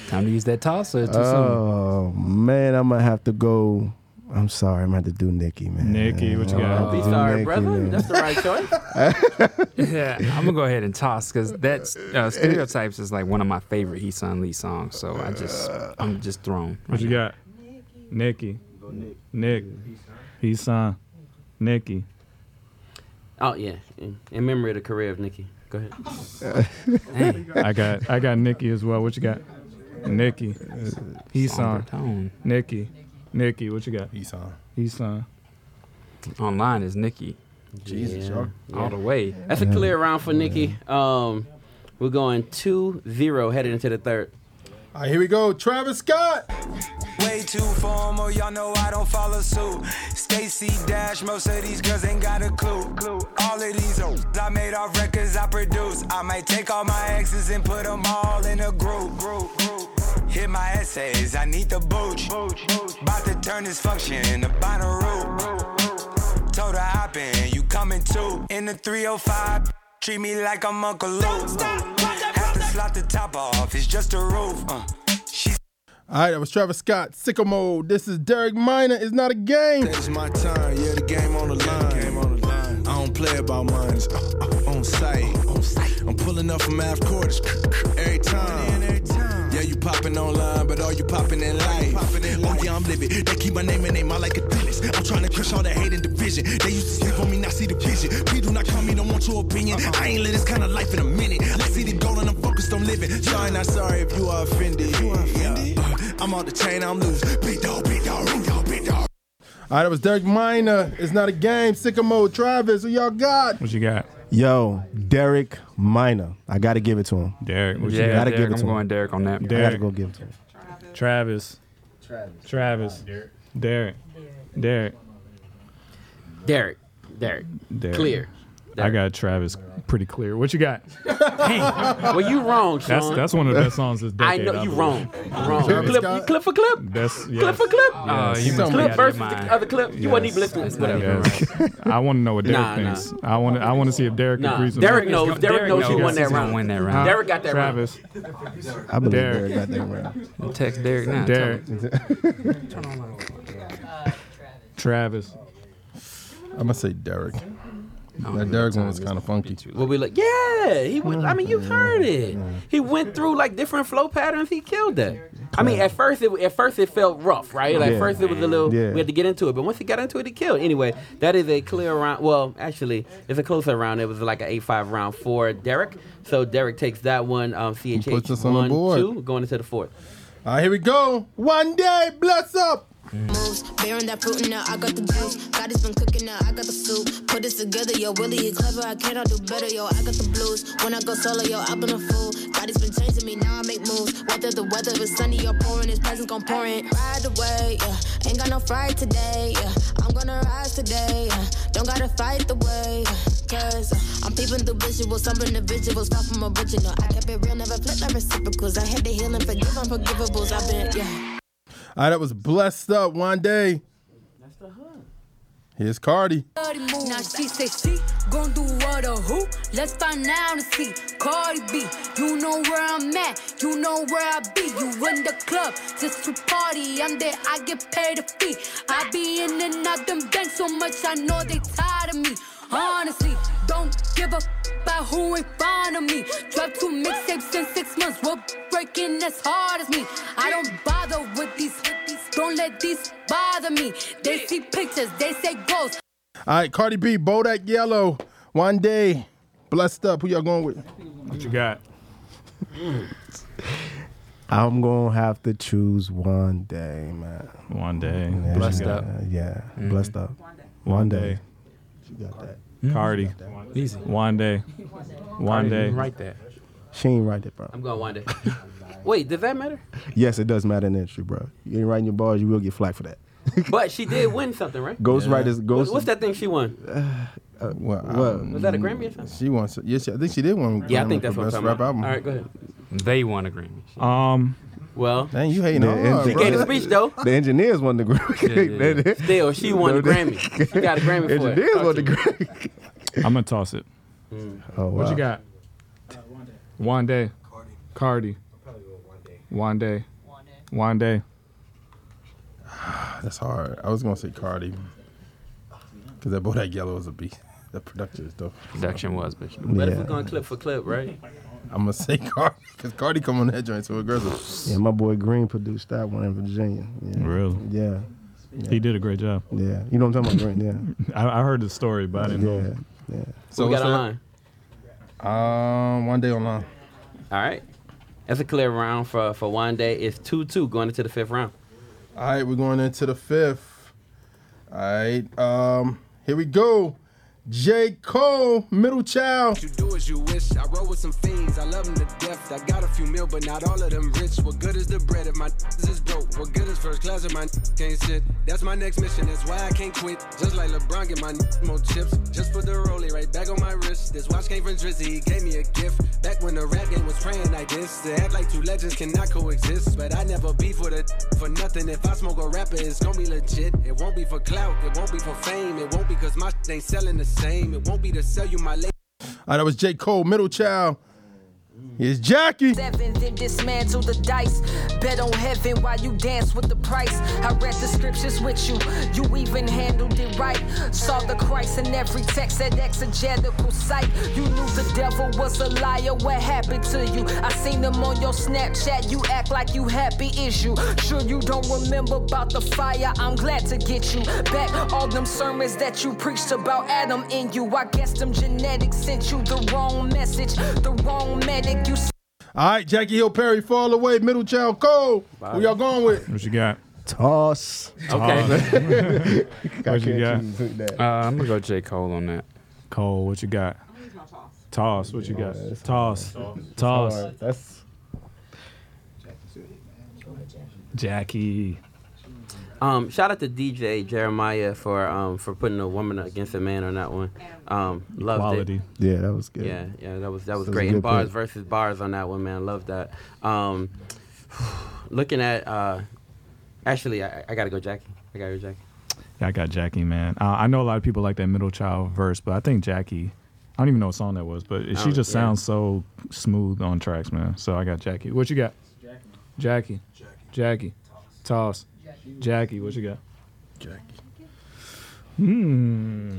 Time to use that toss or too soon? Oh man, I'm gonna have to go. I'm sorry, I'm gonna have to do Nicki, man. Nicki, what you got? Be sorry, Nicki, brother. Man. That's the right choice. Yeah, I'm gonna go ahead and toss because that's Stereotypes is like one of my favorite Hee-San Lee songs. So I'm just thrown. What you got? Nicki. Nick. Hee-San. Nicki. Oh yeah, in memory of the career of Nicki. Go ahead. I got Nicki as well. What you got? Nicki. Hee-San. Nicki. Nikki, what you got? Hee-San. Online is Nikki. Jesus, y'all. Yeah. All the way. That's a clear round for Nikki. We're going 2-0 headed into the third. All right, here we go. Travis Scott. Way too formal, y'all know I don't follow suit. Stacy Dash, most of these girls ain't got a clue. All of these hoes I made off records I produce. I might take all my exes and put them all in a group. Hit my essays, I need the booch. About to turn this function in the Bonnaroo. Told her hop in, you coming too. In the 305, treat me like I'm Uncle Luke. Have to slot the top off, it's just a roof. All right, that was Travis Scott, Sicko Mode. This is Derek Minor, it's not a game. It's my time, yeah, the game on the line. I don't play about mine, it's on sight. I'm pulling up from half quarters every time. Yeah, you popping online, but are you popping in life? Oh yeah, I'm living. They keep my name in their mouth like a dentist. I'm trying to crush all that hate and division. They used to sleep on me, now see the vision. Please do not call me, don't want your opinion. I ain't live this kind of life in a minute. Let's see the goal and I'm focused on living. Y'all not sorry if you are offended. I'm off the chain, I'm loose. Big dog. All right, it was Derek Minor. It's not a game. Sicko Mode, Travis, who y'all got? What you got? Yo, Derek Minor. I got to give it to him. Derek. What you got to give it to him. I'm going Derek on that. Derek. I got to go give it to him. Travis. Derek. Clear. I got Travis pretty clear. What you got? Hey, well, you wrong, Sean. That's one of the best songs this decade. I know you wrong. Clip for clip. That's, yes. Clip for clip. Clip versus the other clip. Yes. You wasn't even listening. Yes. Whatever. Yes. I want to know what Derek thinks. I want to see if Derek agrees with me. Derek knows you won that round. Derek got that round. Travis. I believe Derek got that round. Text Derek now. Derek. Turn on my Travis. I'm gonna say Derek. That Derek one was kind of funky. Well, we like, yeah, he. I mean, you heard it. He went through like different flow patterns. He killed that. I mean, at first it felt rough, right? Like first it was a little. Yeah. We had to get into it, but once he got into it, he killed. Anyway, that is a clear round. Well, actually, it's a closer round. It was like an 8-5 round for Derek. So Derek takes that one. CHH puts us on 1-2 going into the fourth. All right, here we go. One day, bless up. Moves, bearing that fruit now. I got the juice. God has been cooking now. I got the soup. Put this together, yo. Willie, you clever. I cannot do better, yo. I got the blues. When I go solo, yo, I've been a fool. God has been changing me. Now I make moves. Whether the weather is sunny or pouring, his presence gon' pour in. Ride away, yeah. Ain't got no fight today, yeah. I'm gonna rise today, yeah. Don't gotta fight the way, yeah. I'm peeping through visuals, some individuals far from original. I kept it real, never flip my reciprocals. I had to heal and forgive unforgivables. I've been, yeah. All right, that was Blessed Up One Day. That's the hood. Here's Cardi. Now she say she gon' do what or who? Let's find out and see. Cardi B, you know where I'm at, you know where I be. You in the club just to party. I'm there, I get paid a fee. I be in and out them banks so much, I know they tired of me. Honestly, don't give a f about who ain't fond of me. Drop 2 mixtapes in 6 months, we're breaking as hard as me. I don't bother with these, don't let these bother me. They see pictures, they say ghosts. All right, Cardi B, Bodak Yellow, One Day, Blessed Up. Who y'all going with? What you got? I'm gonna have to choose One Day, man. One Day, yeah, Blessed Up. Yeah, Blessed Up. One day. You got that. Cardi. Easy. One Day. One Day. Write that. She ain't write that, bro. I'm going One Day. Wait, does that matter? Yes, it does matter in the industry, bro. You ain't writing your bars, you will get flack for that. But she did win something, right? Ghostwriters. What's that thing she won? Was that a Grammy or something? She won. Yes, I think she did win. Yeah, Grammy, I think that's what I'm talking about. Album. All right, go ahead. They won a Grammy. Well, dang, you hating her. She gave a speech though. The engineers won the Grammy. Yeah. Still, she won the Grammy. She got a Grammy for it. Engineers won the Grammy. I'm gonna toss it. Oh, wow. What you got? One day. Cardi. One day. That's hard. I was gonna say Cardi, cause that Bodak Yellow was a beast. That production is dope. Production was, bitch. But if we're going clip for clip, right? I'm going to say Cardi, because Cardi come on that joint so aggressive. Yeah, my boy Green produced that one in Virginia. Yeah. Really? Yeah. He did a great job. Yeah. You know what I'm talking about, Green? Yeah. I heard the story, but I didn't know. Yeah. So we got online. One Day online. All right. That's a clear round for One Day. It's 2-2 going into the fifth round. All right, we're going into the fifth. All right. Here we go. J. Cole, Middle Child. You do as you wish. I roll with some fiends. I love them to death. I got a few mil, but not all of them rich. What good is the bread if my is broke? What good is first class if my can't sit? That's my next mission. That's why I can't quit. Just like LeBron, get my more chips. Just put the rollie right back on my wrist. This watch came from Drizzy. He gave me a gift. Back when the rap game was praying like this. To act like two legends cannot coexist. But I never be for nothing. If I smoke a rapper, it's gonna be legit. It won't be for clout. It won't be for fame. It won't be because my ain't selling the same. It won't be to sell you my lady. All right, that was J. Cole, Middle Child. Here's Jackie. Seven, then dismantle the dice. Bet on heaven while you dance with the price. I read the scriptures with you. You even handled it right. Saw the Christ in every text at exegetical sight. You knew the devil was a liar. What happened to you? I seen them on your Snapchat. You act like you happy is you. Sure you don't remember about the fire. I'm glad to get you back. All them sermons that you preached about Adam in you. I guess them genetics sent you the wrong message. The wrong medic. All right, Jackie Hill Perry, Fall Away, Middle Child, Cole. Wow. Who y'all going with? What you got? Toss. Okay. What you got? I'm gonna go J. Cole on that. Cole, what you got? I'm gonna toss. Toss. What you got? Toss. That's Jackie. Shout out to DJ Jeremiah for putting a woman against a man on that one. Loved Quality. It. Yeah, that was good. Yeah, that was great. And bars versus bars on that one, man. Love that. Looking at actually, I gotta go, Jackie. I gotta go, Jackie. Yeah, I got Jackie, man. I know a lot of people like that middle child verse, but I think Jackie. I don't even know what song that was, but she just sounds so smooth on tracks, man. So I got Jackie. What you got? Jackie. Toss. Jackie, what you got? Yeah,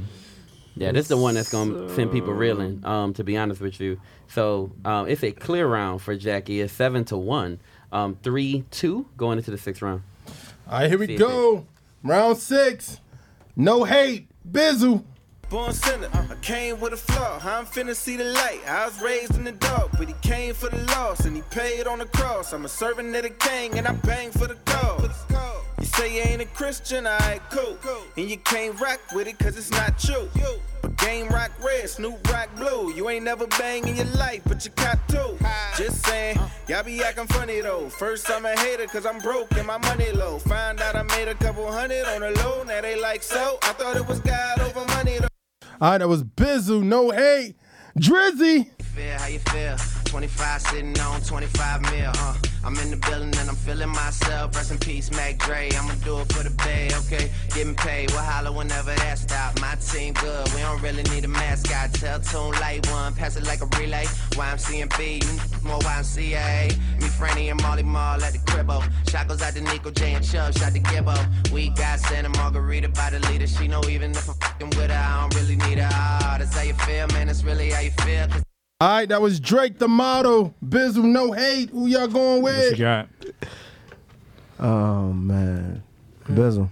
this is the one that's going to send people reeling, to be honest with you. So it's a clear round for Jackie. It's 7-1. 3-2 going into the sixth round. All right, here we go. Round six. No hate. Bizzle. Born sinner, I came with a flaw. I'm finna see the light. I was raised in the dark, but he came for the loss and he paid on the cross. I'm a servant of the king and I bang for the cause. You say you ain't a Christian, alright, cool. And you can't rock with it cause it's not you. But game rock red, Snoop rock blue. You ain't never bang in your life, but you cop two. Just saying, y'all be acting funny though. First I'm a hater cause I'm broke and my money low. Find out I made a couple hundred on the low. Now they like so, I thought it was God over money though. All right, that was Bizzle, no hate. Drizzy. How you feel? 25 sitting on 25 mil, I'm in the building and I'm feeling myself. Rest in peace, Mac Dre. I'ma do it for the bay, okay? Getting paid, we'll holler whenever that stop. My team good, we don't really need a mascot. Tell Tune Light One, pass it like a relay. YMC and B, more YMCA. Me, Franny, and Molly Mall at the cribbo. Shot goes out to Nico, J, and Chubb, shot to Gibbo. We got Santa Margarita by the leader. She know even if I'm fucking with her, I don't really need her. Oh, that's how you feel, man, that's really how you feel. All right, that was Drake the Model. Bizzle, no hate. Who y'all going with? What you got? Oh, man. Bizzle,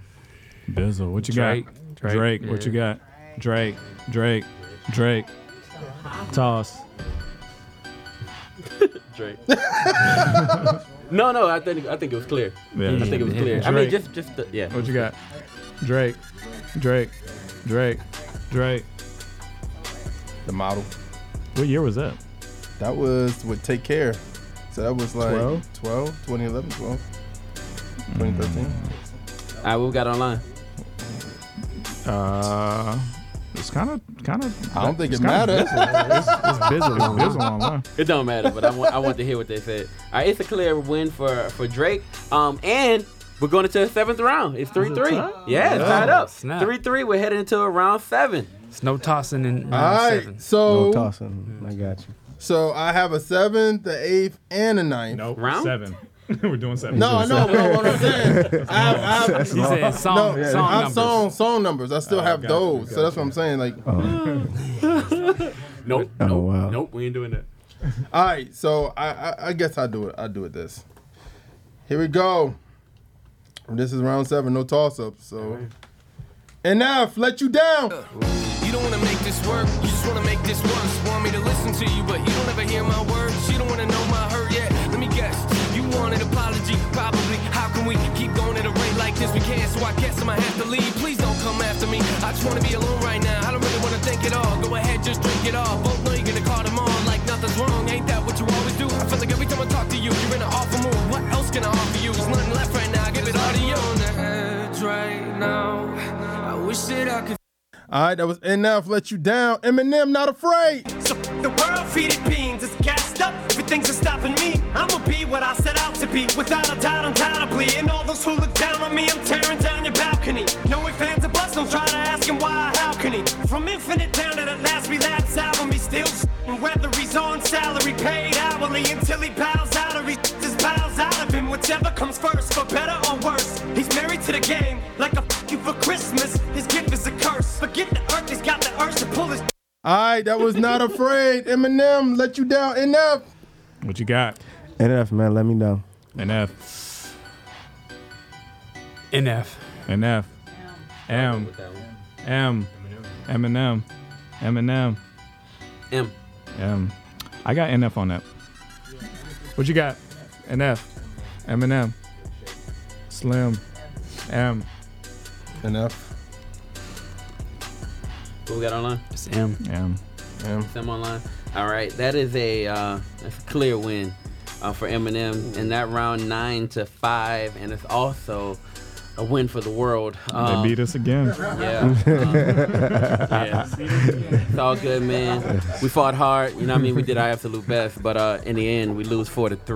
what you got? Drake, what you got? Drake. Toss. Drake. No, I think it was clear. Yeah. I think it was clear. Drake. I mean, just What you got? Drake. The Model. What year was that? That was with Take Care. So that was like 2013. All right, what we got online? It's kind of. I don't think it matters. It's Bizzle online. It don't matter, but I want to hear what they said. All right, it's a clear win for Drake. And we're going into the seventh round. It's 3-3. Yeah, it's tied up. 3-3. We're heading into a round seven. It's no tossing in round seven. So no tossing. I got you. So I have a 7th, the 8th, and a 9th. No, round 7. We're doing 7. No, what I'm saying. I have you said song numbers. I still have those. So that's what I'm saying. Like, nope, we ain't doing that. All right, so I guess I'll do it this. Here we go. This is round 7, no toss-ups. So enough, let you down. You don't want to make this work, you just want to make this worse. Want me to listen to you, but you don't ever hear my words. You don't want to know my hurt yet. Let me guess, you want an apology, probably. How can we keep going at a rate like this? We can't, so I guess I'm going to have to leave. Please don't come after me. I just want to be alone right now. I don't really want to think at all. Go ahead, just drink it all. Both know you're going to call them on like nothing's wrong. Ain't that what you always do? I feel like every time I talk to you, you're in an awful mood. What else can I offer you? There's nothing left right now. I give it all to you. On the edge right now, I wish that I could. All right, that was Enough, Let You Down. Eminem, Not Afraid. So the world feed it beans, it's gassed up. Everything's a stopping me. I'ma be what I set out to be. Without a doubt, undoubtedly. And all those who look down on me, I'm tearing down your balcony. Knowing fans are blessed, I'm trying to ask him why, how can he? From Infinite down to the last relapse album, he still and whether he's on salary, paid hourly, until he bows out or he his bows out of him. Whichever comes first, for better or worse. He's married to the game, like a you for Christmas. His gift is a curse. Forget the earth, he's got the urge to pull his. Alright, that was Not Afraid. Eminem, Let You Down. Enough. What you got? NF, man, let me know. NF. Eminem. I got NF on that. What you got? NF. Eminem. Slim. M. NF. What we got online? It's M. It's M online. All right, that is a clear win for Eminem in that round, 9-5, and it's also a win for the world. They beat us again. Yeah. It's all good, man. We fought hard. You know what I mean? We did our absolute best. But in the end, we lose 4-3 to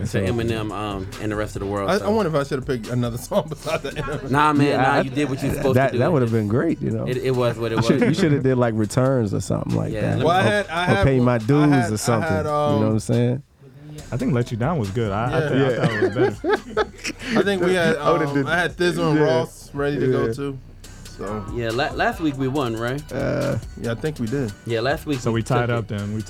Eminem and the rest of the world. I wonder if I should have picked another song besides that Eminem. Nah, man. Yeah, you did what you were supposed to do. That would have been great, you know. It was what it was. You should have did, like, returns or something like that. Well, I had pay my dues or something. You know what I'm saying? I think Let You Down was good. I thought it was better. I think we had, I had Thizzle and Ross ready to go too. So. Yeah, last week we won, right? Yeah, I think we did. Yeah, last week. So we tied up then.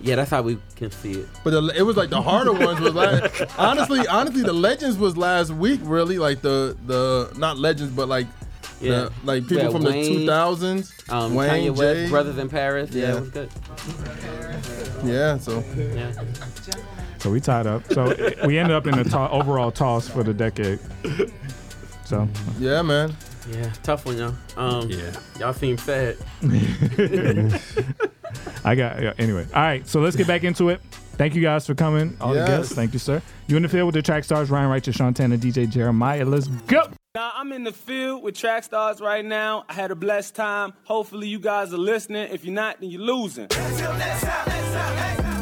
Yeah, that's how we can see it. But it was like the harder ones was last. Honestly, the Legends was last week really. Like the not Legends, but like like people from Wayne, the 2000s. Wayne, Kanye West, Brothers in Paris. Yeah, it was good. Yeah, so. Yeah. So we tied up. So we ended up in the overall toss for the decade. So. Yeah, man. Yeah, tough one, y'all. Y'all seem fed. Anyway. All right, so let's get back into it. Thank you guys for coming. All the guests, thank you, sir. You in the field with the track stars, Ryan Wright, Shaun Tanner, DJ Jeremiah. Let's go. Now, I'm in the field with track stars right now. I had a blessed time. Hopefully, you guys are listening. If you're not, then you're losing. Until next time,